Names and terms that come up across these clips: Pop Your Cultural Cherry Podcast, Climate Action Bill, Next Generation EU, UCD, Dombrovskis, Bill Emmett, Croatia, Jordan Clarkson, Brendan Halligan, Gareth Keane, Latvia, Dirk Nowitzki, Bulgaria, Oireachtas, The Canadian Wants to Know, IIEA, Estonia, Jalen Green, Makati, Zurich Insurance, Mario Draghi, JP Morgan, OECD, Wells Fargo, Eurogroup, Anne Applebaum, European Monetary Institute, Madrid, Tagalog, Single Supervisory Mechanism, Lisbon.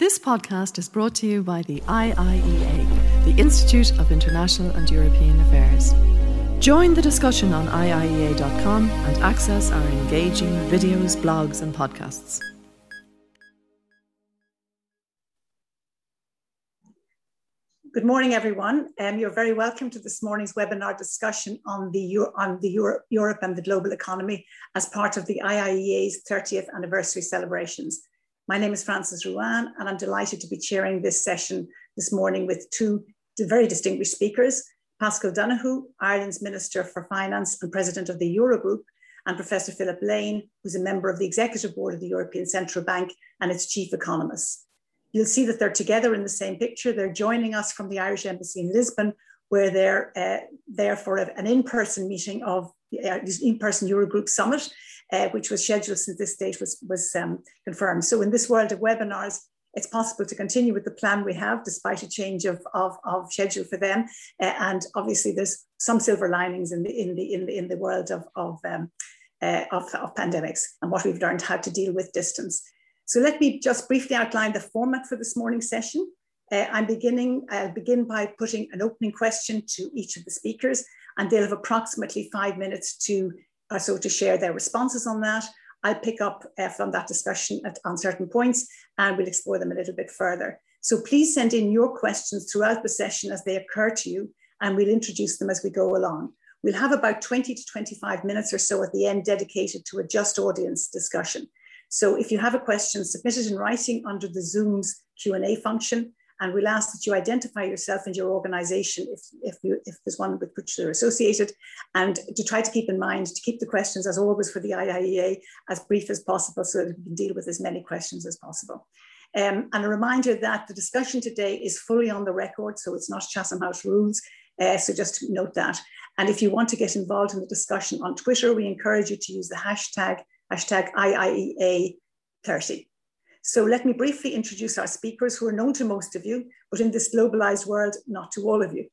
This podcast is brought to you by the IIEA, the Institute of International and European Affairs. Join the discussion on IIEA.com and access our engaging videos, blogs and podcasts. Good morning, everyone. You're very welcome to this morning's webinar discussion on Europe and the global economy as part of the IIEA's 30th anniversary celebrations. My name is Frances Ruane, and I'm delighted to be chairing this session this morning with two very distinguished speakers, Paschal Donohoe, Ireland's Minister for Finance and President of the Eurogroup, and Professor Philip Lane, who's a member of the Executive Board of the European Central Bank and its Chief Economist. You'll see that they're together in the same picture. They're joining us from the Irish Embassy in Lisbon, where they're there for an in-person meeting of this in-person Eurogroup summit, which was scheduled since this date was confirmed. So in this world of webinars, it's possible to continue with the plan we have despite a change of schedule for them. And obviously there's some silver linings in the world of pandemics and what we've learned how to deal with distance. So let me just briefly outline the format for this morning's session. I'll begin by putting an opening question to each of the speakers, and they'll have approximately 5 minutes to share their responses on that. I'll pick up from that discussion on certain points, and we'll explore them a little bit further. So please send in your questions throughout the session as they occur to you, and we'll introduce them as we go along. We'll have about 20 to 25 minutes or so at the end dedicated to a just audience discussion. So if you have a question, submit it in writing under the Zoom's Q&A function, and we'll ask that you identify yourself and your organization if there's one with which you're associated, and to try to keep in mind to keep the questions, as always for the IIEA, as brief as possible so that we can deal with as many questions as possible. And a reminder that the discussion today is fully on the record, so it's not Chatham House rules, so just note that. And if you want to get involved in the discussion on Twitter, we encourage you to use the hashtag IIEA30. So let me briefly introduce our speakers, who are known to most of you, but in this globalised world, not to all of you.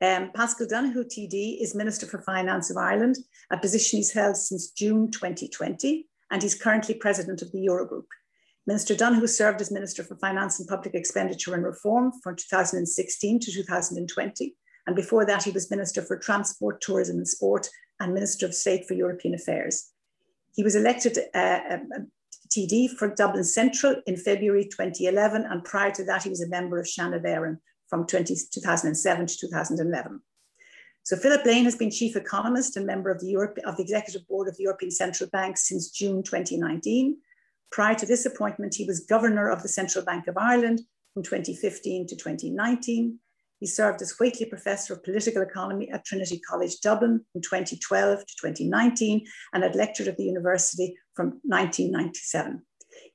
Paschal Donohoe, TD, is Minister for Finance of Ireland, a position he's held since June 2020, and he's currently President of the Eurogroup. Minister Donohoe served as Minister for Finance and Public Expenditure and Reform from 2016 to 2020, and before that he was Minister for Transport, Tourism and Sport, and Minister of State for European Affairs. He was elected TD for Dublin Central in February 2011, and prior to that, he was a member of Seanad Éireann from 2007 to 2011. So Philip Lane has been Chief Economist and member of the Executive Board of the European Central Bank since June 2019. Prior to this appointment, he was Governor of the Central Bank of Ireland from 2015 to 2019. He served as Whately Professor of Political Economy at Trinity College Dublin from 2012 to 2019, and had lectured at the university from 1997.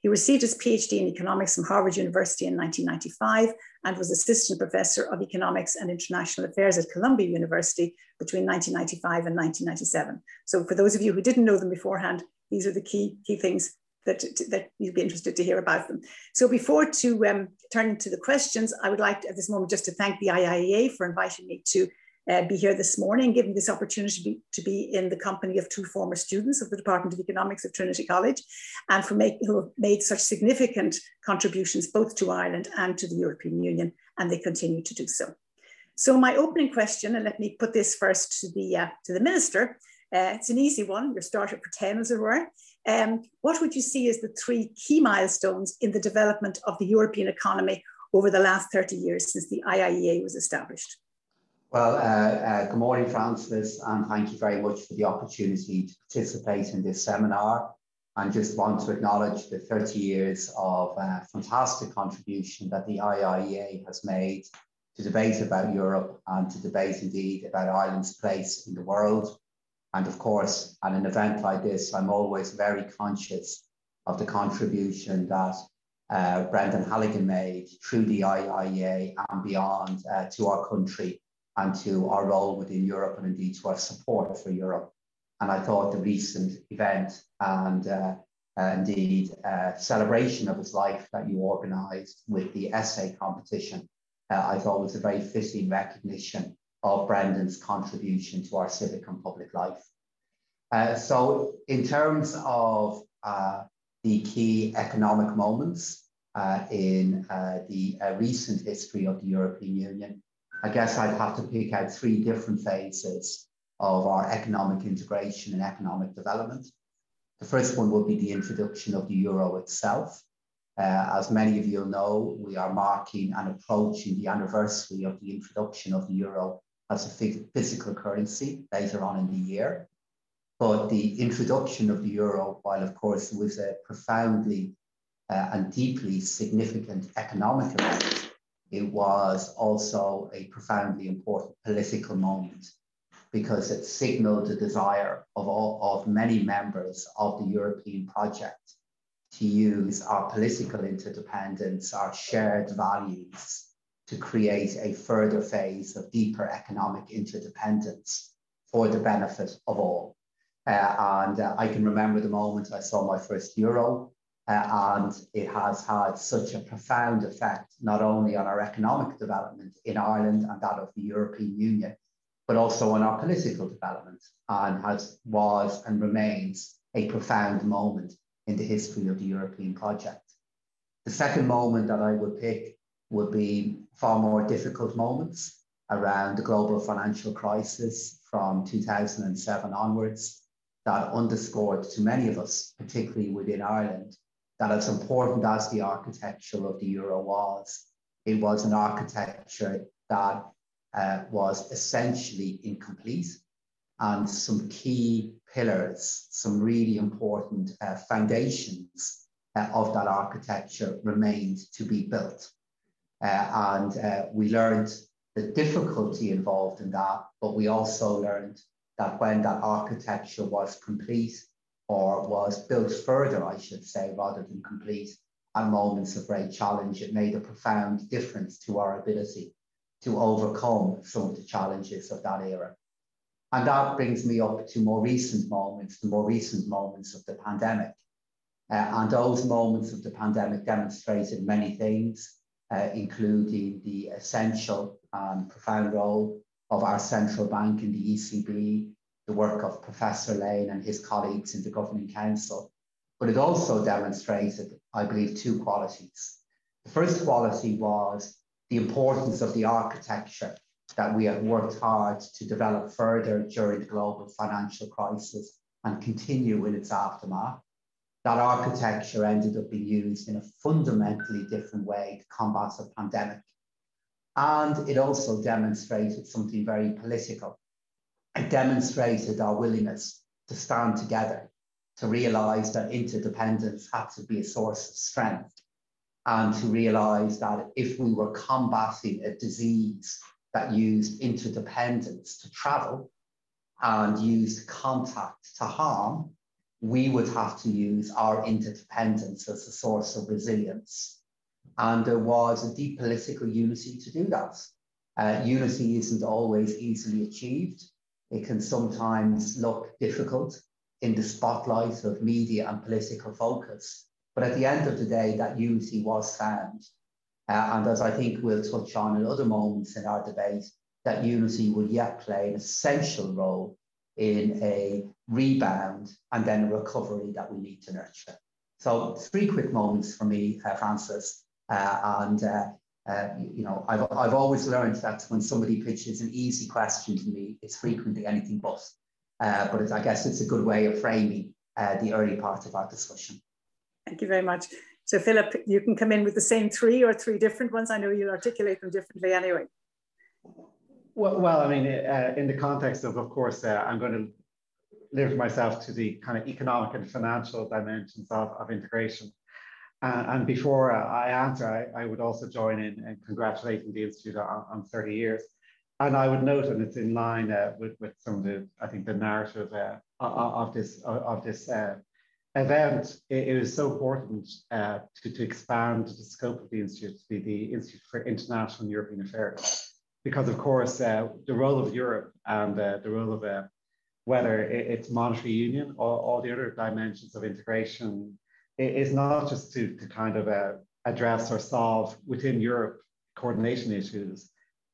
He received his PhD in economics from Harvard University in 1995, and was Assistant Professor of Economics and International Affairs at Columbia University between 1995 and 1997. So for those of you who didn't know them beforehand, these are the key things that you'd be interested to hear about them. So before to turn to the questions, I would like to, at this moment, just to thank the IIEA for inviting me to be here this morning, giving this opportunity to be in the company of two former students of the Department of Economics of Trinity College, and who have made such significant contributions both to Ireland and to the European Union, and they continue to do so. So my opening question, and let me put this first to the Minister, it's an easy one, your starter for 10 as it were. What would you see as the three key milestones in the development of the European economy over the last 30 years since the IIEA was established? Well, good morning, Frances, and thank you very much for the opportunity to participate in this seminar. And just want to acknowledge the 30 years of fantastic contribution that the IIEA has made to debate about Europe, and to debate indeed about Ireland's place in the world. And of course, at an event like this, I'm always very conscious of the contribution that Brendan Halligan made through the IIEA and beyond to our country and to our role within Europe, and indeed to our support for Europe. And I thought the recent event and celebration of his life that you organised with the essay competition, I thought was a very fitting recognition of Brendan's contribution to our civic and public life. So in terms of the key economic moments, in the recent history of the European Union. I guess I'd have to pick out three different phases of our economic integration and economic development. The first one will be the introduction of the euro itself. As many of you know, we are marking and approaching the anniversary of the introduction of the euro as a physical currency later on in the year. But the introduction of the euro, while of course it was a profoundly and deeply significant economic event, it was also a profoundly important political moment, because it signaled the desire of many members of the European project to use our political interdependence, our shared values, to create a further phase of deeper economic interdependence for the benefit of all. And I can remember the moment I saw my first euro, and it has had such a profound effect, not only on our economic development in Ireland and that of the European Union, but also on our political development, and was and remains a profound moment in the history of the European project. The second moment that I would pick would be far more difficult moments around the global financial crisis from 2007 onwards, that underscored to many of us, particularly within Ireland, that as important as the architecture of the euro was, it was an architecture that was essentially incomplete, and some key pillars, some really important foundations of that architecture remained to be built. And we learned the difficulty involved in that, but we also learned that when that architecture was complete, or was built further, I should say, rather than complete, at moments of great challenge, it made a profound difference to our ability to overcome some of the challenges of that era. And that brings me up to more recent moments, the more recent moments of the pandemic. And those moments of the pandemic demonstrated many things, including the essential and profound role of our central bank in the ECB, the work of Professor Lane and his colleagues in the Governing Council. But it also demonstrated, I believe, two qualities. The first quality was the importance of the architecture that we have worked hard to develop further during the global financial crisis and continue in its aftermath. That architecture ended up being used in a fundamentally different way to combat a pandemic. And it also demonstrated something very political. It demonstrated our willingness to stand together, to realise that interdependence had to be a source of strength, and to realise that if we were combating a disease that used interdependence to travel and used contact to harm, we would have to use our interdependence as a source of resilience. And there was a deep political unity to do that. Unity isn't always easily achieved. It can sometimes look difficult in the spotlight of media and political focus. But at the end of the day, that unity was found. And as I think we'll touch on in other moments in our debate, that unity will yet play an essential role in a rebound and then a recovery that we need to nurture. So three quick moments for me, Frances. You know, I've always learned that when somebody pitches an easy question to me, it's frequently anything but. But I guess it's a good way of framing the early part of our discussion. Thank you very much. So Philip, you can come in with the same three or three different ones. I know you'll articulate them differently anyway. Well I mean, in the context of course, I'm going to limit myself to the kind of economic and financial dimensions of integration. And before I answer, I would also join in congratulating the Institute on 30 years. And I would note, and it's in line with some of the, I think, the narrative of this event, it was so important to expand the scope of the Institute to be the Institute for International and European Affairs, because of course the role of Europe and the role of whether it's monetary union or all the other dimensions of integration, it is not just to kind of address or solve within Europe coordination issues.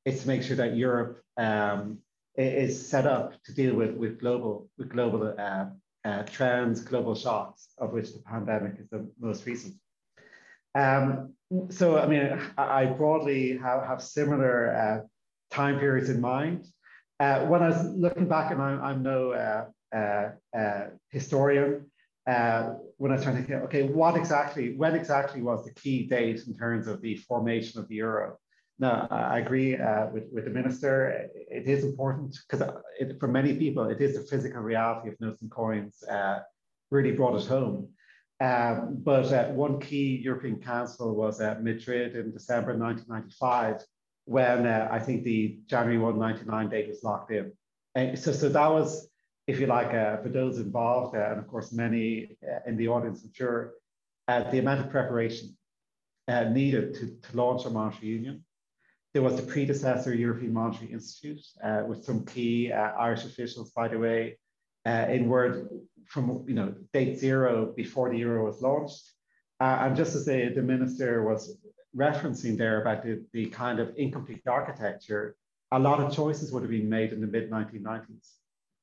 It's to make sure that Europe is set up to deal with global trends, global shocks, of which the pandemic is the most recent. So, I mean, I broadly have similar time periods in mind. When I was looking back, and I'm no historian, when I was trying to think, okay, when exactly was the key date in terms of the formation of the euro? No, I agree with the minister. It is important because for many people, it is the physical reality of notes and coins really brought it home. But one key European Council was at Madrid in December 1995, when I think the January 1, 1999 date was locked in. And so that was, if you like, for those involved, and of course many in the audience, I'm sure, the amount of preparation needed to launch a monetary union. There was the predecessor European Monetary Institute with some key Irish officials, by the way, in word from, you know, date zero before the euro was launched. And just as the minister was referencing there about the kind of incomplete architecture, a lot of choices would have been made in the mid-1990s,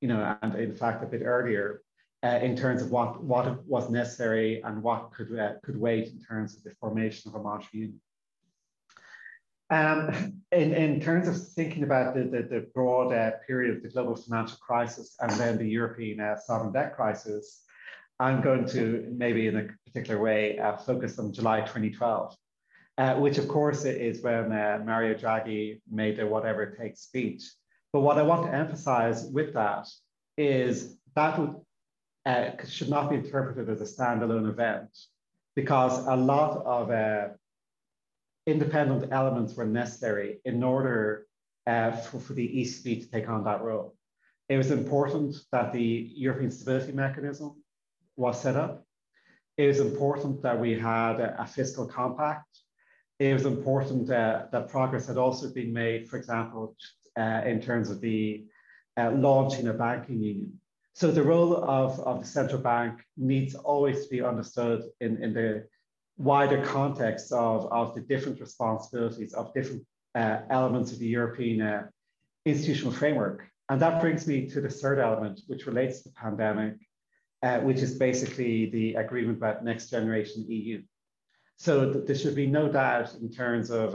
you know, and in fact a bit earlier in terms of what was necessary and what could wait in terms of the formation of a monetary union. In terms of thinking about the broad period of the global financial crisis and then the European sovereign debt crisis, I'm going to, maybe in a particular way, focus on July 2012, which of course is when Mario Draghi made the whatever it takes speech. But what I want to emphasize with that is that should not be interpreted as a standalone event, because a lot of independent elements were necessary in order for the ECB to take on that role. It was important that the European Stability Mechanism was set up. It was important that we had a fiscal compact. It was important that progress had also been made, for example, in terms of the launching a banking union. So the role of the central bank needs always to be understood in the wider context of the different responsibilities of different elements of the European institutional framework. And that brings me to the third element, which relates to the pandemic, which is basically the agreement about Next Generation EU. So there should be no doubt in terms of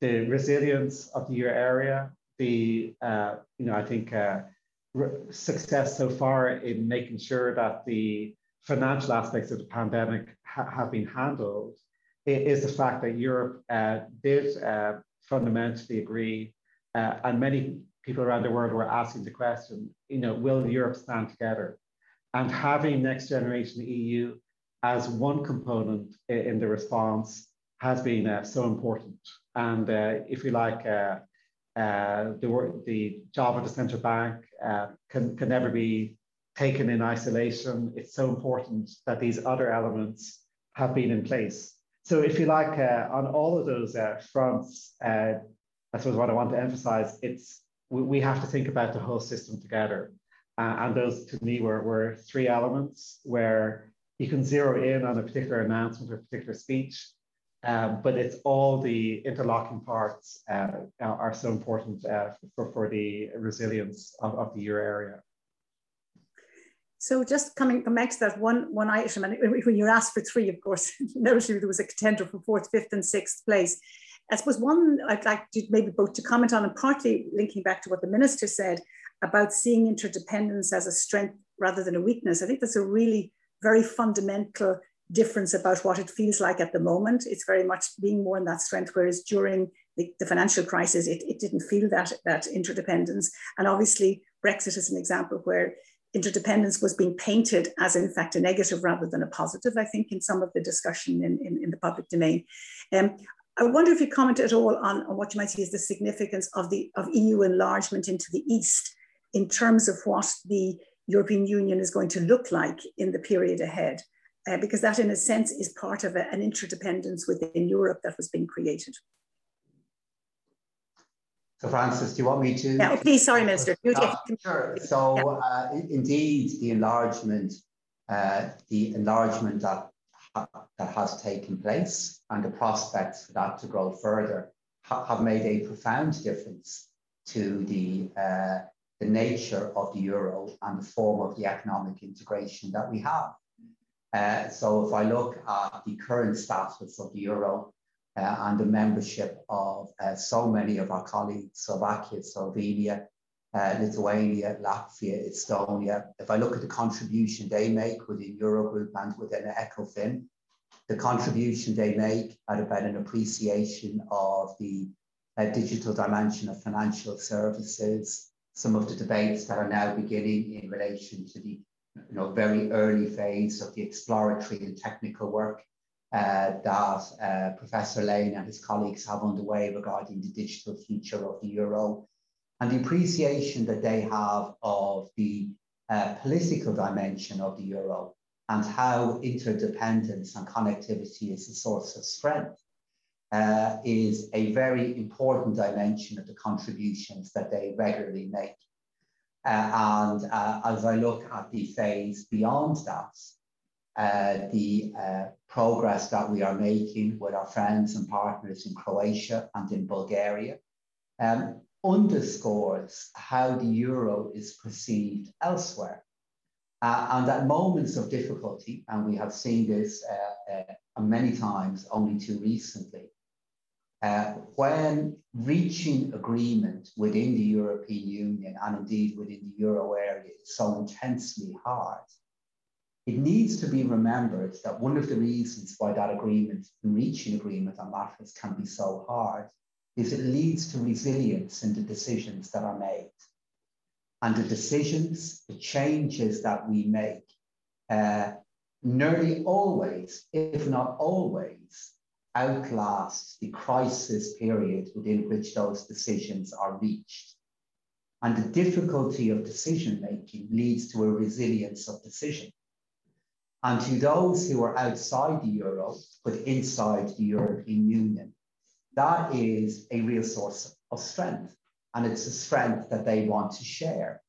the resilience of the euro area, the, you know, I think success so far in making sure that the financial aspects of the pandemic have been handled. It is the fact that Europe did fundamentally agree, and many people around the world were asking the question, you know, will Europe stand together? And having Next Generation EU as one component in the response has been so important. And if you like, the job of the central bank can never be taken in isolation. It's so important that these other elements have been in place. So if you like, on all of those fronts, I suppose what I want to emphasize, we have to think about the whole system together. And those to me were three elements where you can zero in on a particular announcement or a particular speech, but it's all the interlocking parts are so important for the resilience of the euro area. So just coming back to that one item, and when you're asked for three, of course, notably there was a contender from 4th, 5th and 6th place. I suppose one I'd like to maybe both to comment on and partly linking back to what the minister said about seeing interdependence as a strength rather than a weakness. I think that's a really very fundamental difference about what it feels like at the moment. It's very much being more in that strength, whereas during the financial crisis, it didn't feel that interdependence. And obviously Brexit is an example where interdependence was being painted as, in fact, a negative rather than a positive, I think, in some of the discussion in the public domain. I wonder if you comment at all on what you might see as the significance of EU enlargement into the East in terms of what the European Union is going to look like in the period ahead, because that, in a sense, is part of an interdependence within Europe that was being created. So Frances, do you want me to? Yeah, please, sorry, Minister. Sure. So indeed, the enlargement that has taken place and the prospects for that to grow further have made a profound difference to the nature of the euro and the form of the economic integration that we have. So if I look at the current status of the euro and the membership of so many of our colleagues, Slovakia, Slovenia, Lithuania, Latvia, Estonia, if I look at the contribution they make within Eurogroup and within ECOFIN, the contribution they make at about an appreciation of the digital dimension of financial services, some of the debates that are now beginning in relation to the very early phase of the exploratory and technical work that Professor Lane and his colleagues have underway regarding the digital future of the euro, and the appreciation that they have of the political dimension of the euro and how interdependence and connectivity is a source of strength is a very important dimension of the contributions that they regularly make. And as I look at the phase beyond that, the progress that we are making with our friends and partners in Croatia and in Bulgaria underscores how the euro is perceived elsewhere. And at moments of difficulty, and we have seen this many times only too recently, when reaching agreement within the European Union and indeed within the euro area is so intensely hard, it needs to be remembered that one of the reasons why that agreement, reaching agreement on matters can be so hard, is it leads to resilience in the decisions that are made. And the decisions, the changes that we make, nearly always, if not always, outlast the crisis period within which those decisions are reached. And the difficulty of decision-making leads to a resilience of decision. And to those who are outside the euro, but inside the European Union, that is a real source of strength. And it's a strength that they want to share.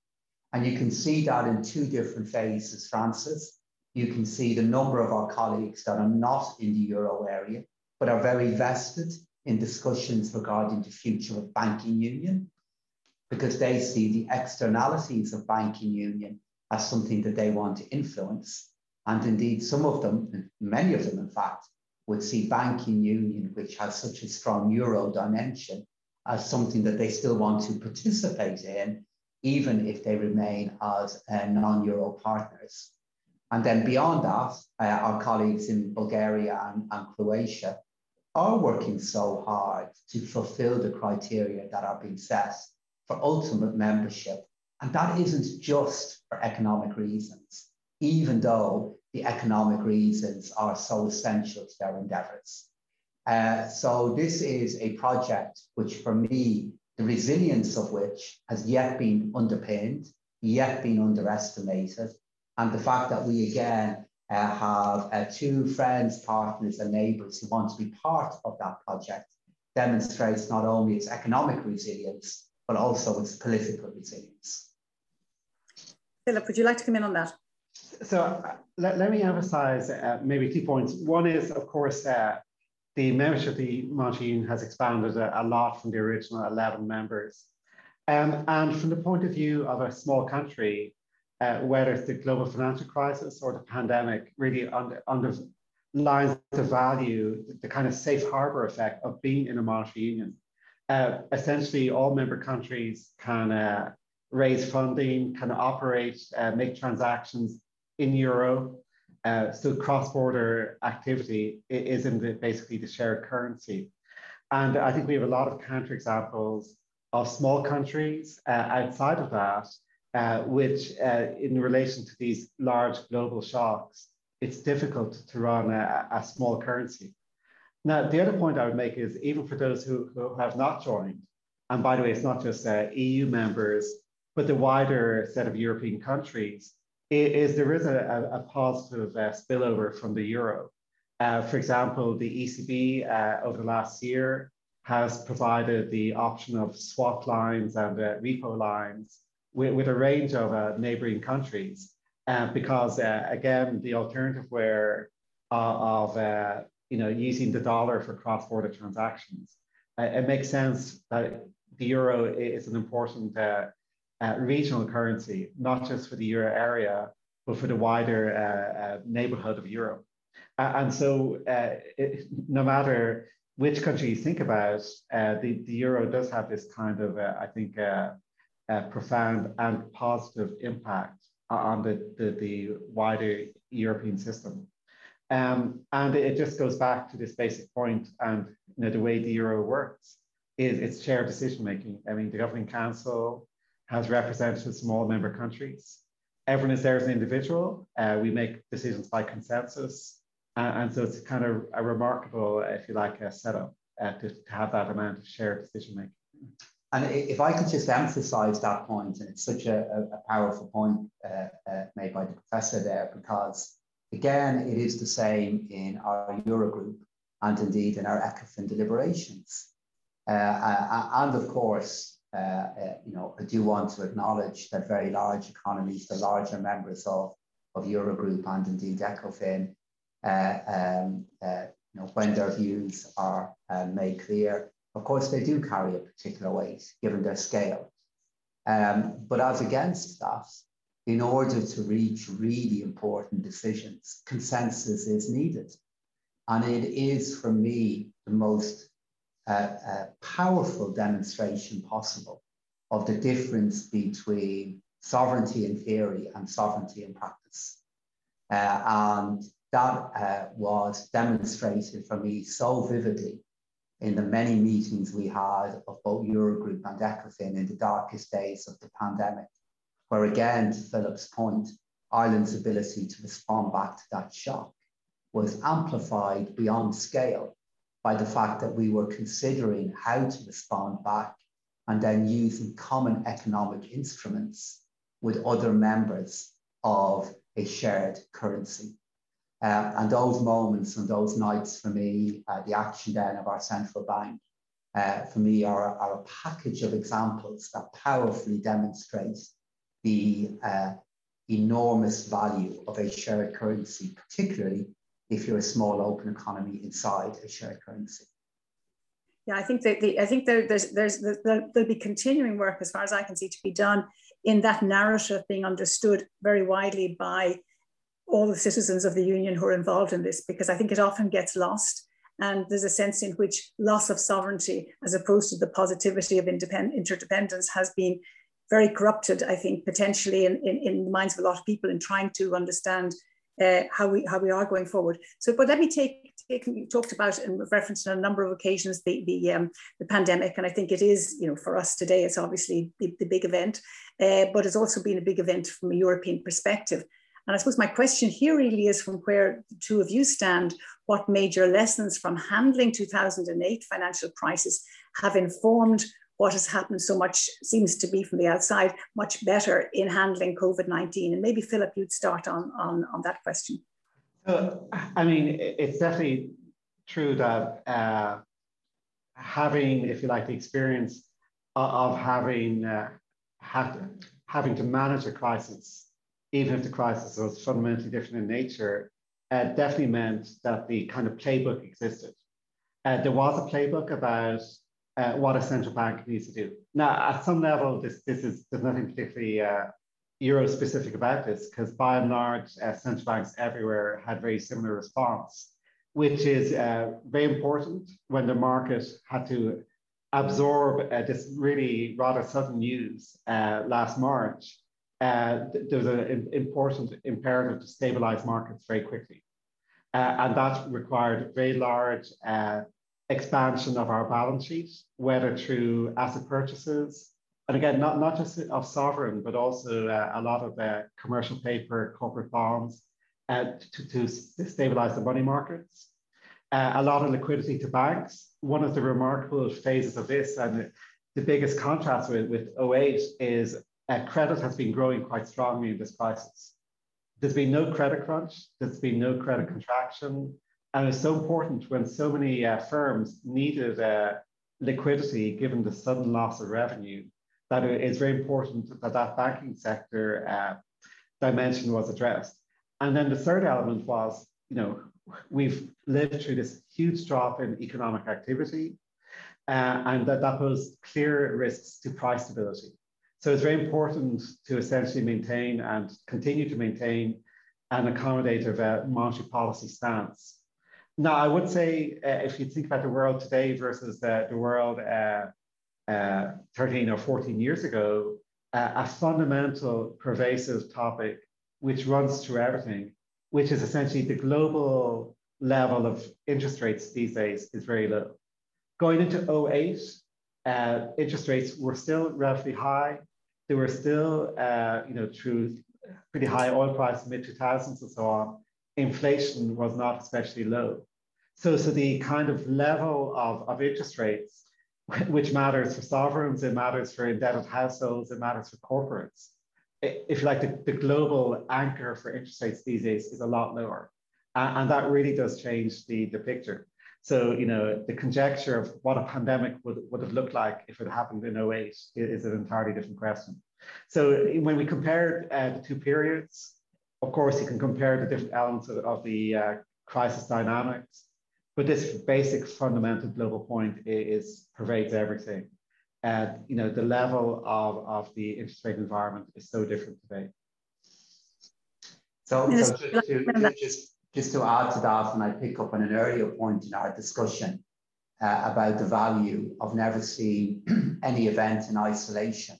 And you can see that in two different phases, Frances. You can see the number of our colleagues that are not in the euro area, but are very vested in discussions regarding the future of banking union, because they see the externalities of banking union as something that they want to influence. And indeed, some of them, many of them in fact, would see banking union, which has such a strong euro dimension, as something that they still want to participate in, even if they remain as non-euro partners. And then beyond that, our colleagues in Bulgaria and Croatia are working so hard to fulfill the criteria that are being set for ultimate membership. And that isn't just for economic reasons, even though the economic reasons are so essential to their endeavours. So this is a project which, for me, the resilience of which has yet been underpinned, yet been underestimated. And the fact that we, again, have two friends, partners and neighbours who want to be part of that project demonstrates not only its economic resilience, but also its political resilience. Philip, would you like to come in on that? So let me emphasise maybe 2 points. One is, of course, the membership of the Monetary Union has expanded a lot from the original 11 members. And from the point of view of a small country, whether it's the global financial crisis or the pandemic, really underlines the value, the kind of safe harbor effect of being in a monetary union. Essentially, all member countries can raise funding, can operate, make transactions in euro. So cross-border activity is in basically the shared currency. And I think we have a lot of counterexamples of small countries outside of that, which in relation to these large global shocks, it's difficult to run a small currency. Now, the other point I would make is even for those who have not joined, and by the way, it's not just EU members, but the wider set of European countries, there is a positive spillover from the euro. For example, the ECB over the last year has provided the option of swap lines and repo lines with a range of neighboring countries, because again, the alternative where using the dollar for cross-border transactions, it makes sense that the euro is an important regional currency, not just for the euro area, but for the wider neighborhood of Europe. And so no matter which country you think about, the euro does have this kind of, I think, profound and positive impact on the wider European system. And it just goes back to this basic point, and the way the euro works is it's shared decision making. I mean, the Governing Council has representatives from all member countries. Everyone is there as an individual. We make decisions by consensus. And so it's kind of a remarkable, if you like, setup to have that amount of shared decision making. And if I could just emphasize that point, and it's such a powerful point made by the professor there, because again, it is the same in our Eurogroup and indeed in our ECOFIN deliberations. And of course, I do want to acknowledge that very large economies, the larger members of Eurogroup and indeed ECOFIN, when their views are made clear, of course, they do carry a particular weight given their scale. But as against that, in order to reach really important decisions, consensus is needed. And it is, for me, the most powerful demonstration possible of the difference between sovereignty in theory and sovereignty in practice. And that was demonstrated for me so vividly in the many meetings we had of both Eurogroup and ECOFIN in the darkest days of the pandemic, where again, to Philip's point, Ireland's ability to respond back to that shock was amplified beyond scale by the fact that we were considering how to respond back and then using common economic instruments with other members of a shared currency. And those moments and those nights for me, the action then of our central bank, for me are a package of examples that powerfully demonstrate the enormous value of a shared currency, particularly if you're a small open economy inside a shared currency. Yeah, I think that there'll be continuing work, as far as I can see, to be done in that narrative being understood very widely by all the citizens of the Union who are involved in this, because I think it often gets lost. And there's a sense in which loss of sovereignty, as opposed to the positivity of interdependence, has been very corrupted, I think, potentially in the minds of a lot of people in trying to understand how we are going forward. So, but let me take you talked about and referenced on a number of occasions the pandemic, and I think it is, for us today, it's obviously the big event, but it's also been a big event from a European perspective. And I suppose my question here really is, from where the two of you stand, what major lessons from handling 2008 financial crisis have informed what has happened so much, seems to be from the outside, much better in handling COVID-19? And maybe Philip, you'd start on that question. I mean, it's definitely true that having, if you like, the experience of having to manage a crisis, even if the crisis was fundamentally different in nature, definitely meant that the kind of playbook existed. There was a playbook about what a central bank needs to do. Now, at some level, there's nothing particularly Euro-specific about this, because by and large, central banks everywhere had very similar response, which is very important when the market had to absorb this really rather sudden news last March. There's an important imperative to stabilize markets very quickly. And that required very large expansion of our balance sheet, whether through asset purchases, and again, not just of sovereign, but also a lot of commercial paper, corporate bonds, to stabilize the money markets. A lot of liquidity to banks. One of the remarkable phases of this, and the biggest contrast with 08, is credit has been growing quite strongly in this crisis. There's been no credit crunch, there's been no credit contraction, and it's so important when so many firms needed liquidity given the sudden loss of revenue, that it is very important that that banking sector dimension was addressed. And then the third element was, we've lived through this huge drop in economic activity, and that posed clear risks to price stability. So it's very important to essentially maintain and continue to maintain an accommodative monetary policy stance. Now, I would say if you think about the world today versus the world 13 or 14 years ago, a fundamental pervasive topic which runs through everything, which is essentially the global level of interest rates these days is very low. Going into 08, interest rates were still relatively high. They were still, through pretty high oil price, mid-2000s and so on. Inflation was not especially low. So the kind of level of interest rates, which matters for sovereigns, it matters for indebted households, it matters for corporates. If you like, the global anchor for interest rates these days is a lot lower. And that really does change the picture. So, the conjecture of what a pandemic would have looked like if it happened in 08 is an entirely different question. So when we compare the two periods, of course, you can compare the different elements of the crisis dynamics, but this basic fundamental global point pervades everything. The level of the interest rate environment is so different today. Just to add to that, and I pick up on an earlier point in our discussion about the value of never seeing any event in isolation,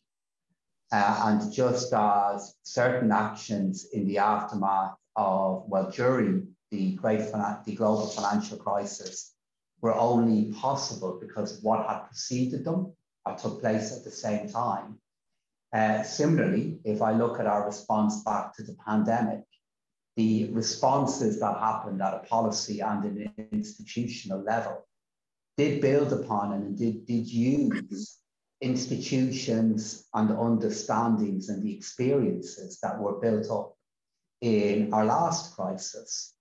and just as certain actions in the aftermath of, well, during the global financial crisis were only possible because of what had preceded them or took place at the same time. Similarly, if I look at our response back to the pandemic, the responses that happened at a policy and an institutional level did build upon and did use institutions and understandings and the experiences that were built up in our last crisis.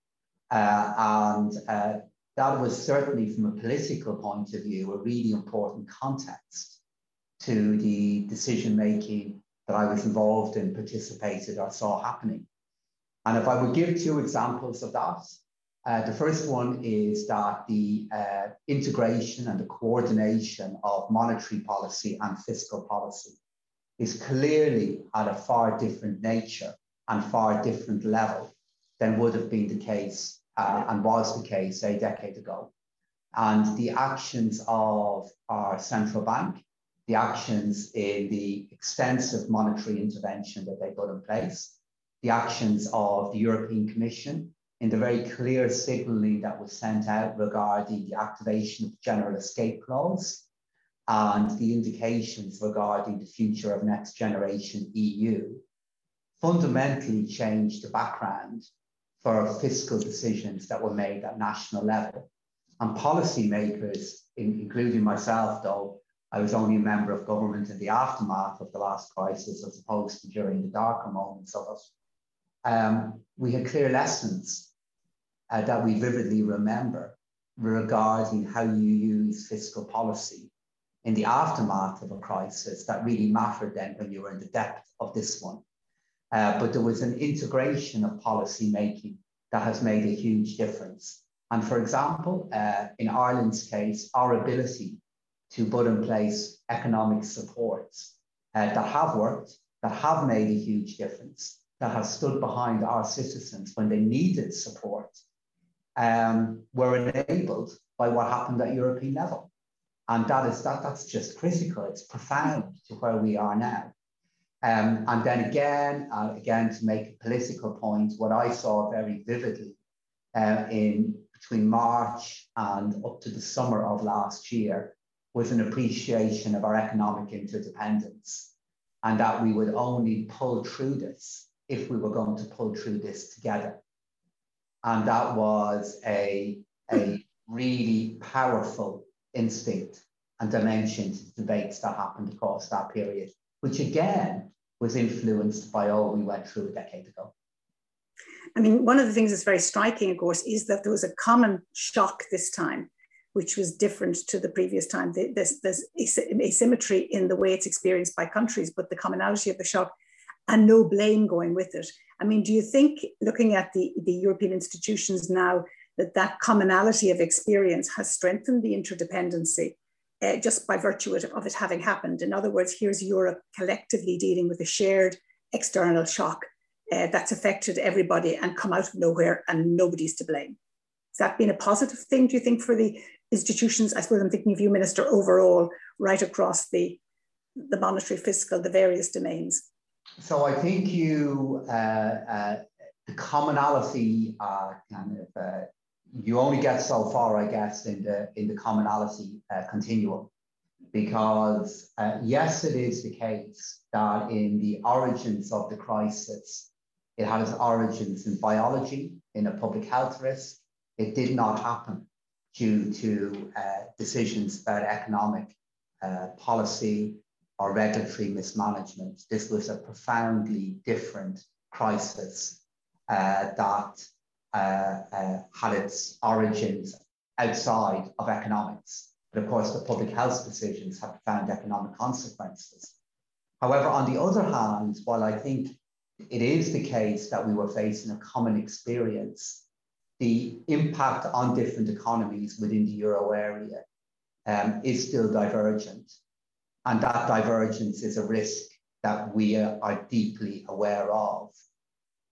And that was certainly, from a political point of view, a really important context to the decision-making that I was involved in, participated or saw happening. And if I would give two examples of that, the first one is that the integration and the coordination of monetary policy and fiscal policy is clearly at a far different nature and far different level than would have been the case and was the case a decade ago. And the actions of our central bank, the actions in the extensive monetary intervention that they put in place, the actions of the European Commission in the very clear signalling that was sent out regarding the activation of the General Escape Clause and the indications regarding the future of Next Generation EU, fundamentally changed the background for fiscal decisions that were made at national level. And policymakers, including myself, though I was only a member of government in the aftermath of the last crisis as opposed to during the darker moments of it, we had clear lessons that we vividly remember regarding how you use fiscal policy in the aftermath of a crisis that really mattered then when you were in the depth of this one. But there was an integration of policy making that has made a huge difference. And for example, in Ireland's case, our ability to put in place economic supports that have worked, that have made a huge difference, that have stood behind our citizens when they needed support, were enabled by what happened at European level. And that's just critical. It's profound to where we are now. And then again, to make a political point, what I saw very vividly in between March and up to the summer of last year was an appreciation of our economic interdependence, and that we would only pull through this if we were going to pull through this together. And that was a really powerful instinct and dimension to the debates that happened across that period, which again was influenced by all we went through a decade ago. I mean, one of the things that's very striking, of course, is that there was a common shock this time, which was different to the previous time. There's asymmetry in the way it's experienced by countries, but the commonality of the shock and no blame going with it. I mean, do you think, looking at the European institutions now, that commonality of experience has strengthened the interdependency just by virtue of it having happened. In other words, here's Europe collectively dealing with a shared external shock that's affected everybody and come out of nowhere and nobody's to blame. Has that been a positive thing, do you think, for the institutions? I suppose I'm thinking of you, Minister, overall, right across the monetary, fiscal, the various domains. So I think you, the commonality kind of, you only get so far, I guess, in the commonality continuum, because yes, it is the case that in the origins of the crisis, it had its origins in biology, in a public health risk. It did not happen due to decisions about economic policy or regulatory mismanagement. This was a profoundly different crisis that had its origins outside of economics. But of course, the public health decisions have profound economic consequences. However, on the other hand, while I think it is the case that we were facing a common experience, the impact on different economies within the euro area is still divergent. And that divergence is a risk that we are deeply aware of.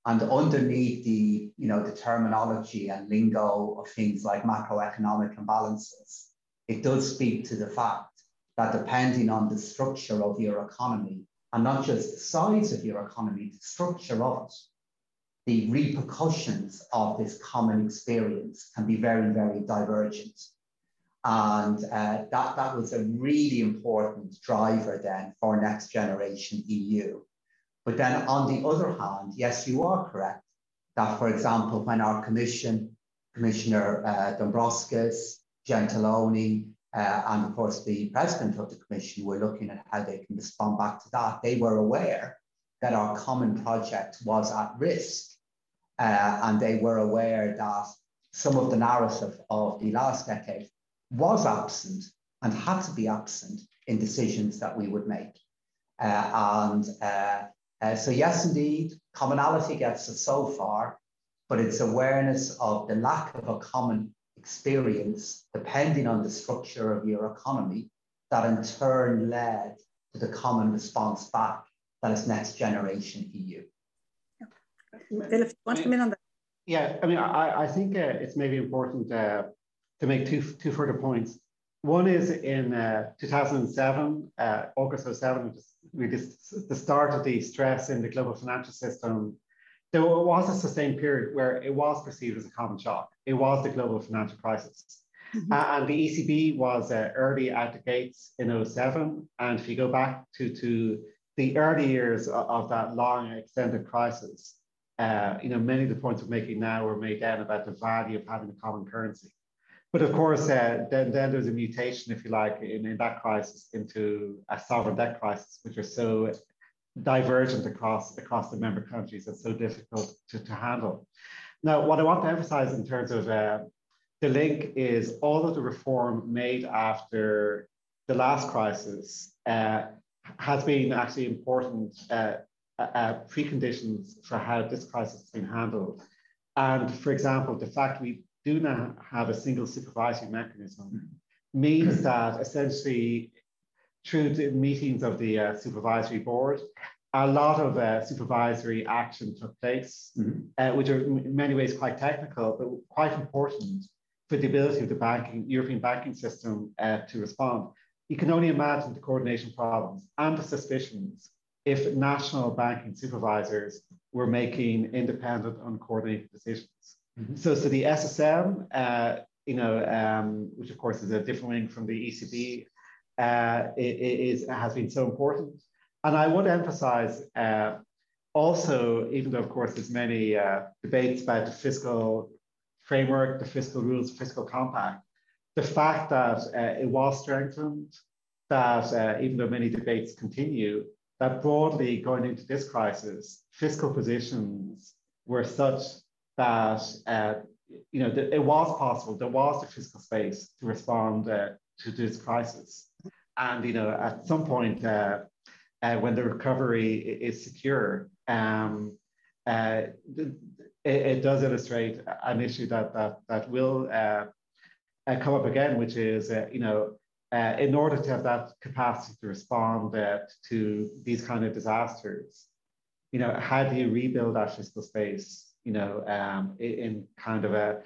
And underneath the, you know, the terminology and lingo of things like macroeconomic imbalances, it does speak to the fact that depending on the structure of your economy, and not just the size of your economy, the structure of it, the repercussions of this common experience can be very, very divergent. And that was a really important driver then for Next Generation EU. But then on the other hand, yes, you are correct that, for example, when our Commissioner Dombrovskis, Gentiloni, and of course the President of the Commission were looking at how they can respond back to that, they were aware that our common project was at risk. And they were aware that some of the narrative of the last decade was absent and had to be absent in decisions that we would make. So yes, indeed, commonality gets us so far, but it's awareness of the lack of a common experience, depending on the structure of your economy, that in turn led to the common response back that is Next Generation EU. Philip, do you want to come in on that? Yeah, I mean, I think it's maybe important to make two further points. One is in 2007, August 07, the start of the stress in the global financial system, there was a sustained period where it was perceived as a common shock. It was the global financial crisis. Mm-hmm. And the ECB was early out the gates in 07. And if you go back to the early years of that long extended crisis, you know, many of the points we're making now were made then about the value of having a common currency. But of course, then there's a mutation, if you like, in that crisis into a sovereign debt crisis, which are so divergent across the member countries and so difficult to handle. Now, what I want to emphasize in terms of the link is all of the reform made after the last crisis has been actually important preconditions for how this crisis has been handled. And for example, the fact we do not have a single supervisory mechanism means that essentially through the meetings of the supervisory board, a lot of supervisory action took place, mm-hmm. Which are in many ways quite technical, but quite important for the ability of the European banking system to respond. You can only imagine the coordination problems and the suspicions if national banking supervisors were making independent, uncoordinated decisions. So the SSM, which of course is a different wing from the ECB, has been so important. And I would emphasize also, even though of course there's many debates about the fiscal framework, the fiscal rules, fiscal compact, the fact that it was strengthened, that even though many debates continue, that broadly going into this crisis, fiscal positions were such that it was possible. There was the fiscal space to respond to this crisis, and at some point when the recovery is secure, it does illustrate an issue that will come up again, which is in order to have that capacity to respond to these kind of disasters. You know, how do you rebuild that fiscal space, you know, in kind of a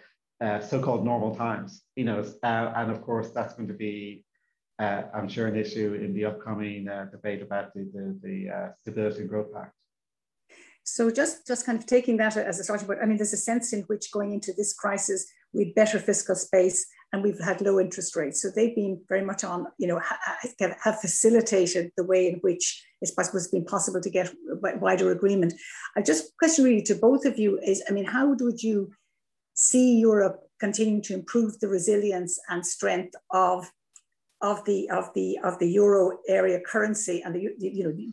so-called normal times, you know, and of course that's going to be, I'm sure, an issue in the upcoming debate about the Stability and Growth Pact. So just kind of taking that as a starting point, I mean, there's a sense in which going into this crisis, we had better fiscal space and we've had low interest rates. So they've been very much on, you know, have facilitated the way in which it's been possible to get wider agreement. I just question really to both of you is, I mean, how would you see Europe continuing to improve the resilience and strength of the euro area currency and the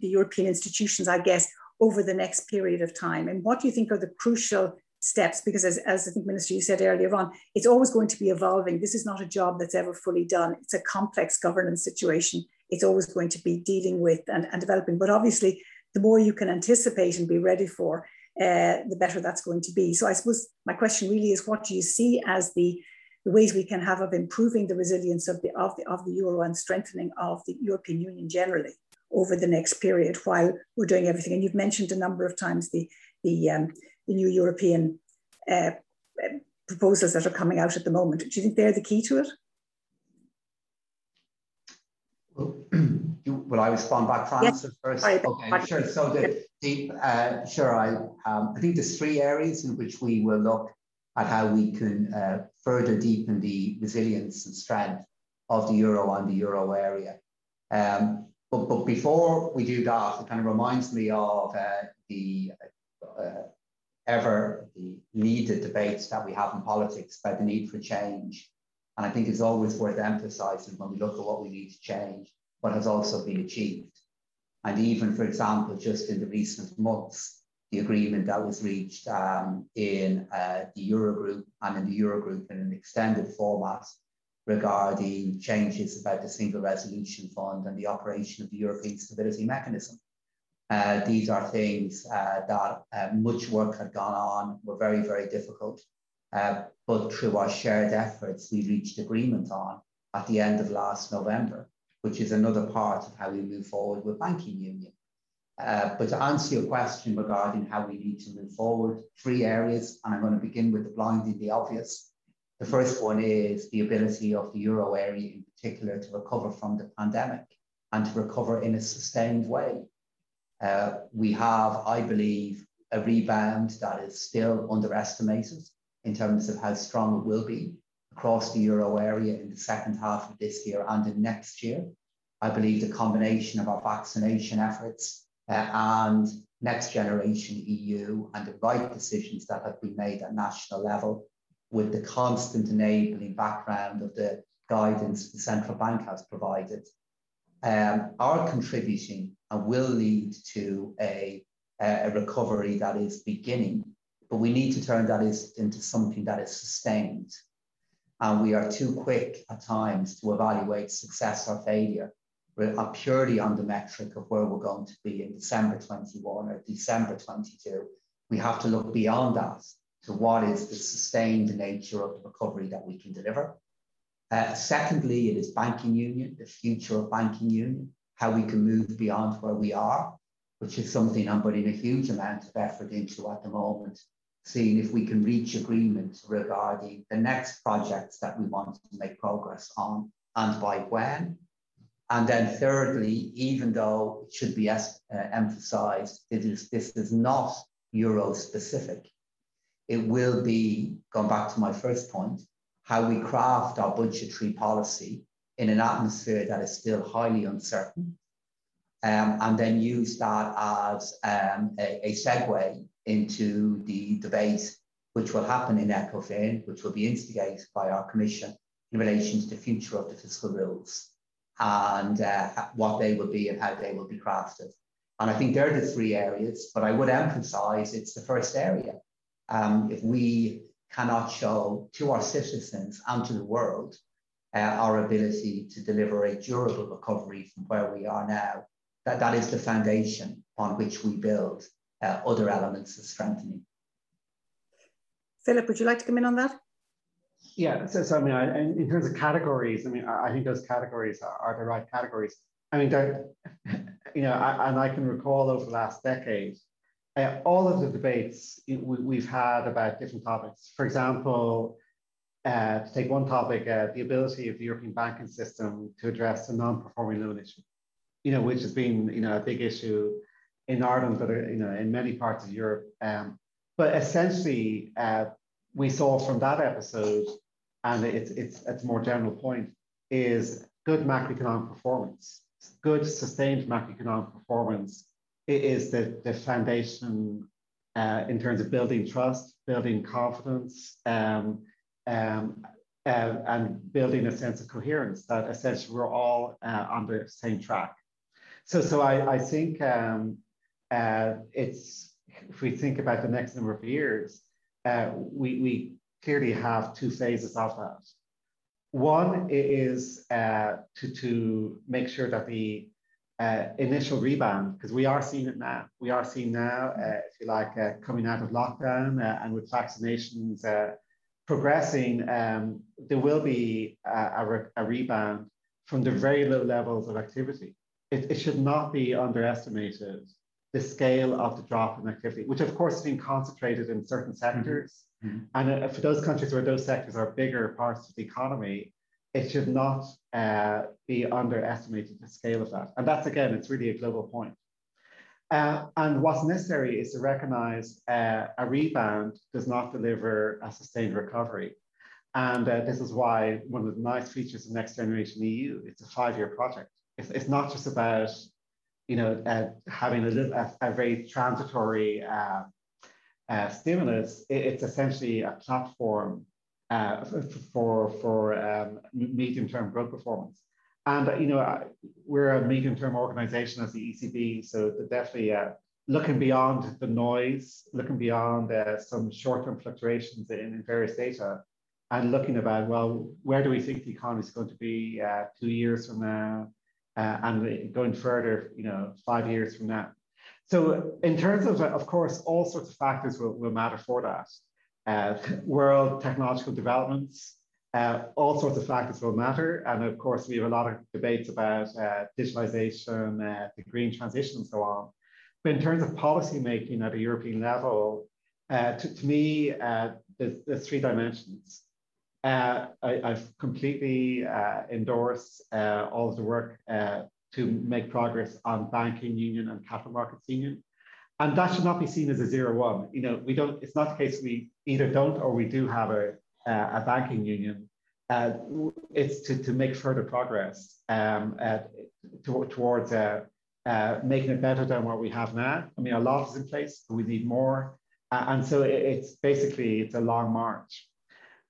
European institutions, I guess, over the next period of time? And what do you think are the crucial steps? Because as I think, Minister, you said earlier on, it's always going to be evolving. This is not a job that's ever fully done. It's a complex governance situation. It's always going to be dealing with and developing. But obviously, the more you can anticipate and be ready for, the better that's going to be. So I suppose my question really is, what do you see as the ways we can have of improving the resilience of the euro and strengthening of the European Union generally over the next period while we're doing everything? And you've mentioned a number of times the new European proposals that are coming out at the moment. Do you think they're the key to it? Will I respond back, Frances, yes, first? Sorry, okay, sure. So I think there's three areas in which we will look at how we can further deepen the resilience and strength of the euro and the euro area. But before we do that, it kind of reminds me of the needed debates that we have in politics about the need for change. And I think it's always worth emphasizing when we look at what we need to change, what has also been achieved. And even, for example, just in the recent months, the agreement that was reached in the Eurogroup and in the Eurogroup in an extended format regarding changes about the Single Resolution Fund and the operation of the European Stability Mechanism. These are things that much work had gone on, were very, very difficult, but through our shared efforts, we reached agreement on at the end of last November, which is another part of how we move forward with banking union. But to answer your question regarding how we need to move forward, three areas, and I'm going to begin with the blindingly obvious. The first one is the ability of the euro area in particular to recover from the pandemic and to recover in a sustained way. We have, I believe, a rebound that is still underestimated in terms of how strong it will be across the euro area in the second half of this year and in next year. I believe the combination of our vaccination efforts and Next Generation EU and the right decisions that have been made at national level, with the constant enabling background of the guidance the central bank has provided, are contributing and will lead to a recovery that is beginning. But we need to turn that into something that is sustained. And we are too quick at times to evaluate success or failure. We're purely on the metric of where we're going to be in December 21 or December 22. We have to look beyond that to what is the sustained nature of the recovery that we can deliver. Secondly, it is banking union, the future of banking union, how we can move beyond where we are, which is something I'm putting a huge amount of effort into at the moment, seeing if we can reach agreement regarding the next projects that we want to make progress on and by when. And then thirdly, even though it should be emphasized, this is not euro specific. It will be, going back to my first point, how we craft our budgetary policy in an atmosphere that is still highly uncertain, and then use that as a segue into the debate which will happen in ECOFIN, which will be instigated by our Commission in relation to the future of the fiscal rules and what they will be and how they will be crafted. And I think they're the three areas, but I would emphasise it's the first area. If we cannot show to our citizens and to the world our ability to deliver a durable recovery from where we are now, that is the foundation on which we build other elements of strengthening. Philip, would you like to come in on that? Yeah, so I mean, in terms of categories, I mean, I think those categories are the right categories. I mean, you know, and I can recall over the last decade, all of the debates we've had about different topics. For example, to take one topic, the ability of the European banking system to address the non-performing loan issue, you know, which has been, you know, a big issue in Ireland, but, you know, in many parts of Europe. But essentially, we saw from that episode, and it's a more general point, is good macroeconomic performance, good sustained macroeconomic performance is the foundation in terms of building trust, building confidence, and building a sense of coherence that essentially we're all on the same track. So I think if we think about the next number of years, we clearly have two phases of that. One is to make sure that the initial rebound, because we are seeing it now. We are seeing now, if you like, coming out of lockdown and with vaccinations progressing, there will be a rebound from the very low levels of activity. It should not be underestimated, the scale of the drop in activity, which of course has been concentrated in certain sectors. Mm-hmm. And for those countries where those sectors are bigger parts of the economy, it should not be underestimated the scale of that. And that's, again, it's really a global point. And what's necessary is to recognize a rebound does not deliver a sustained recovery. And this is why one of the nice features of Next Generation EU, it's a 5-year project. It's not just about, you know, having a very transitory stimulus. It's essentially a platform for medium-term growth performance. And you know, we're a medium-term organization as the ECB, so definitely looking beyond the noise, looking beyond some short-term fluctuations in various data, and looking about, well, where do we think the economy is going to be 2 years from now? And going further, you know, 5 years from now. So in terms of course, all sorts of factors will matter for that. World technological developments, all sorts of factors will matter. And of course, we have a lot of debates about digitalization, the green transition and so on. But in terms of policymaking at a European level, to me, there's three dimensions. I've completely endorsed all of the work to make progress on banking union and capital markets union, and that should not be seen as a 0-1. You know, we don't. It's not the case we either don't or we do have a banking union. It's to make further progress towards making it better than what we have now. I mean, a lot is in place, but we need more, and so it's basically a long march.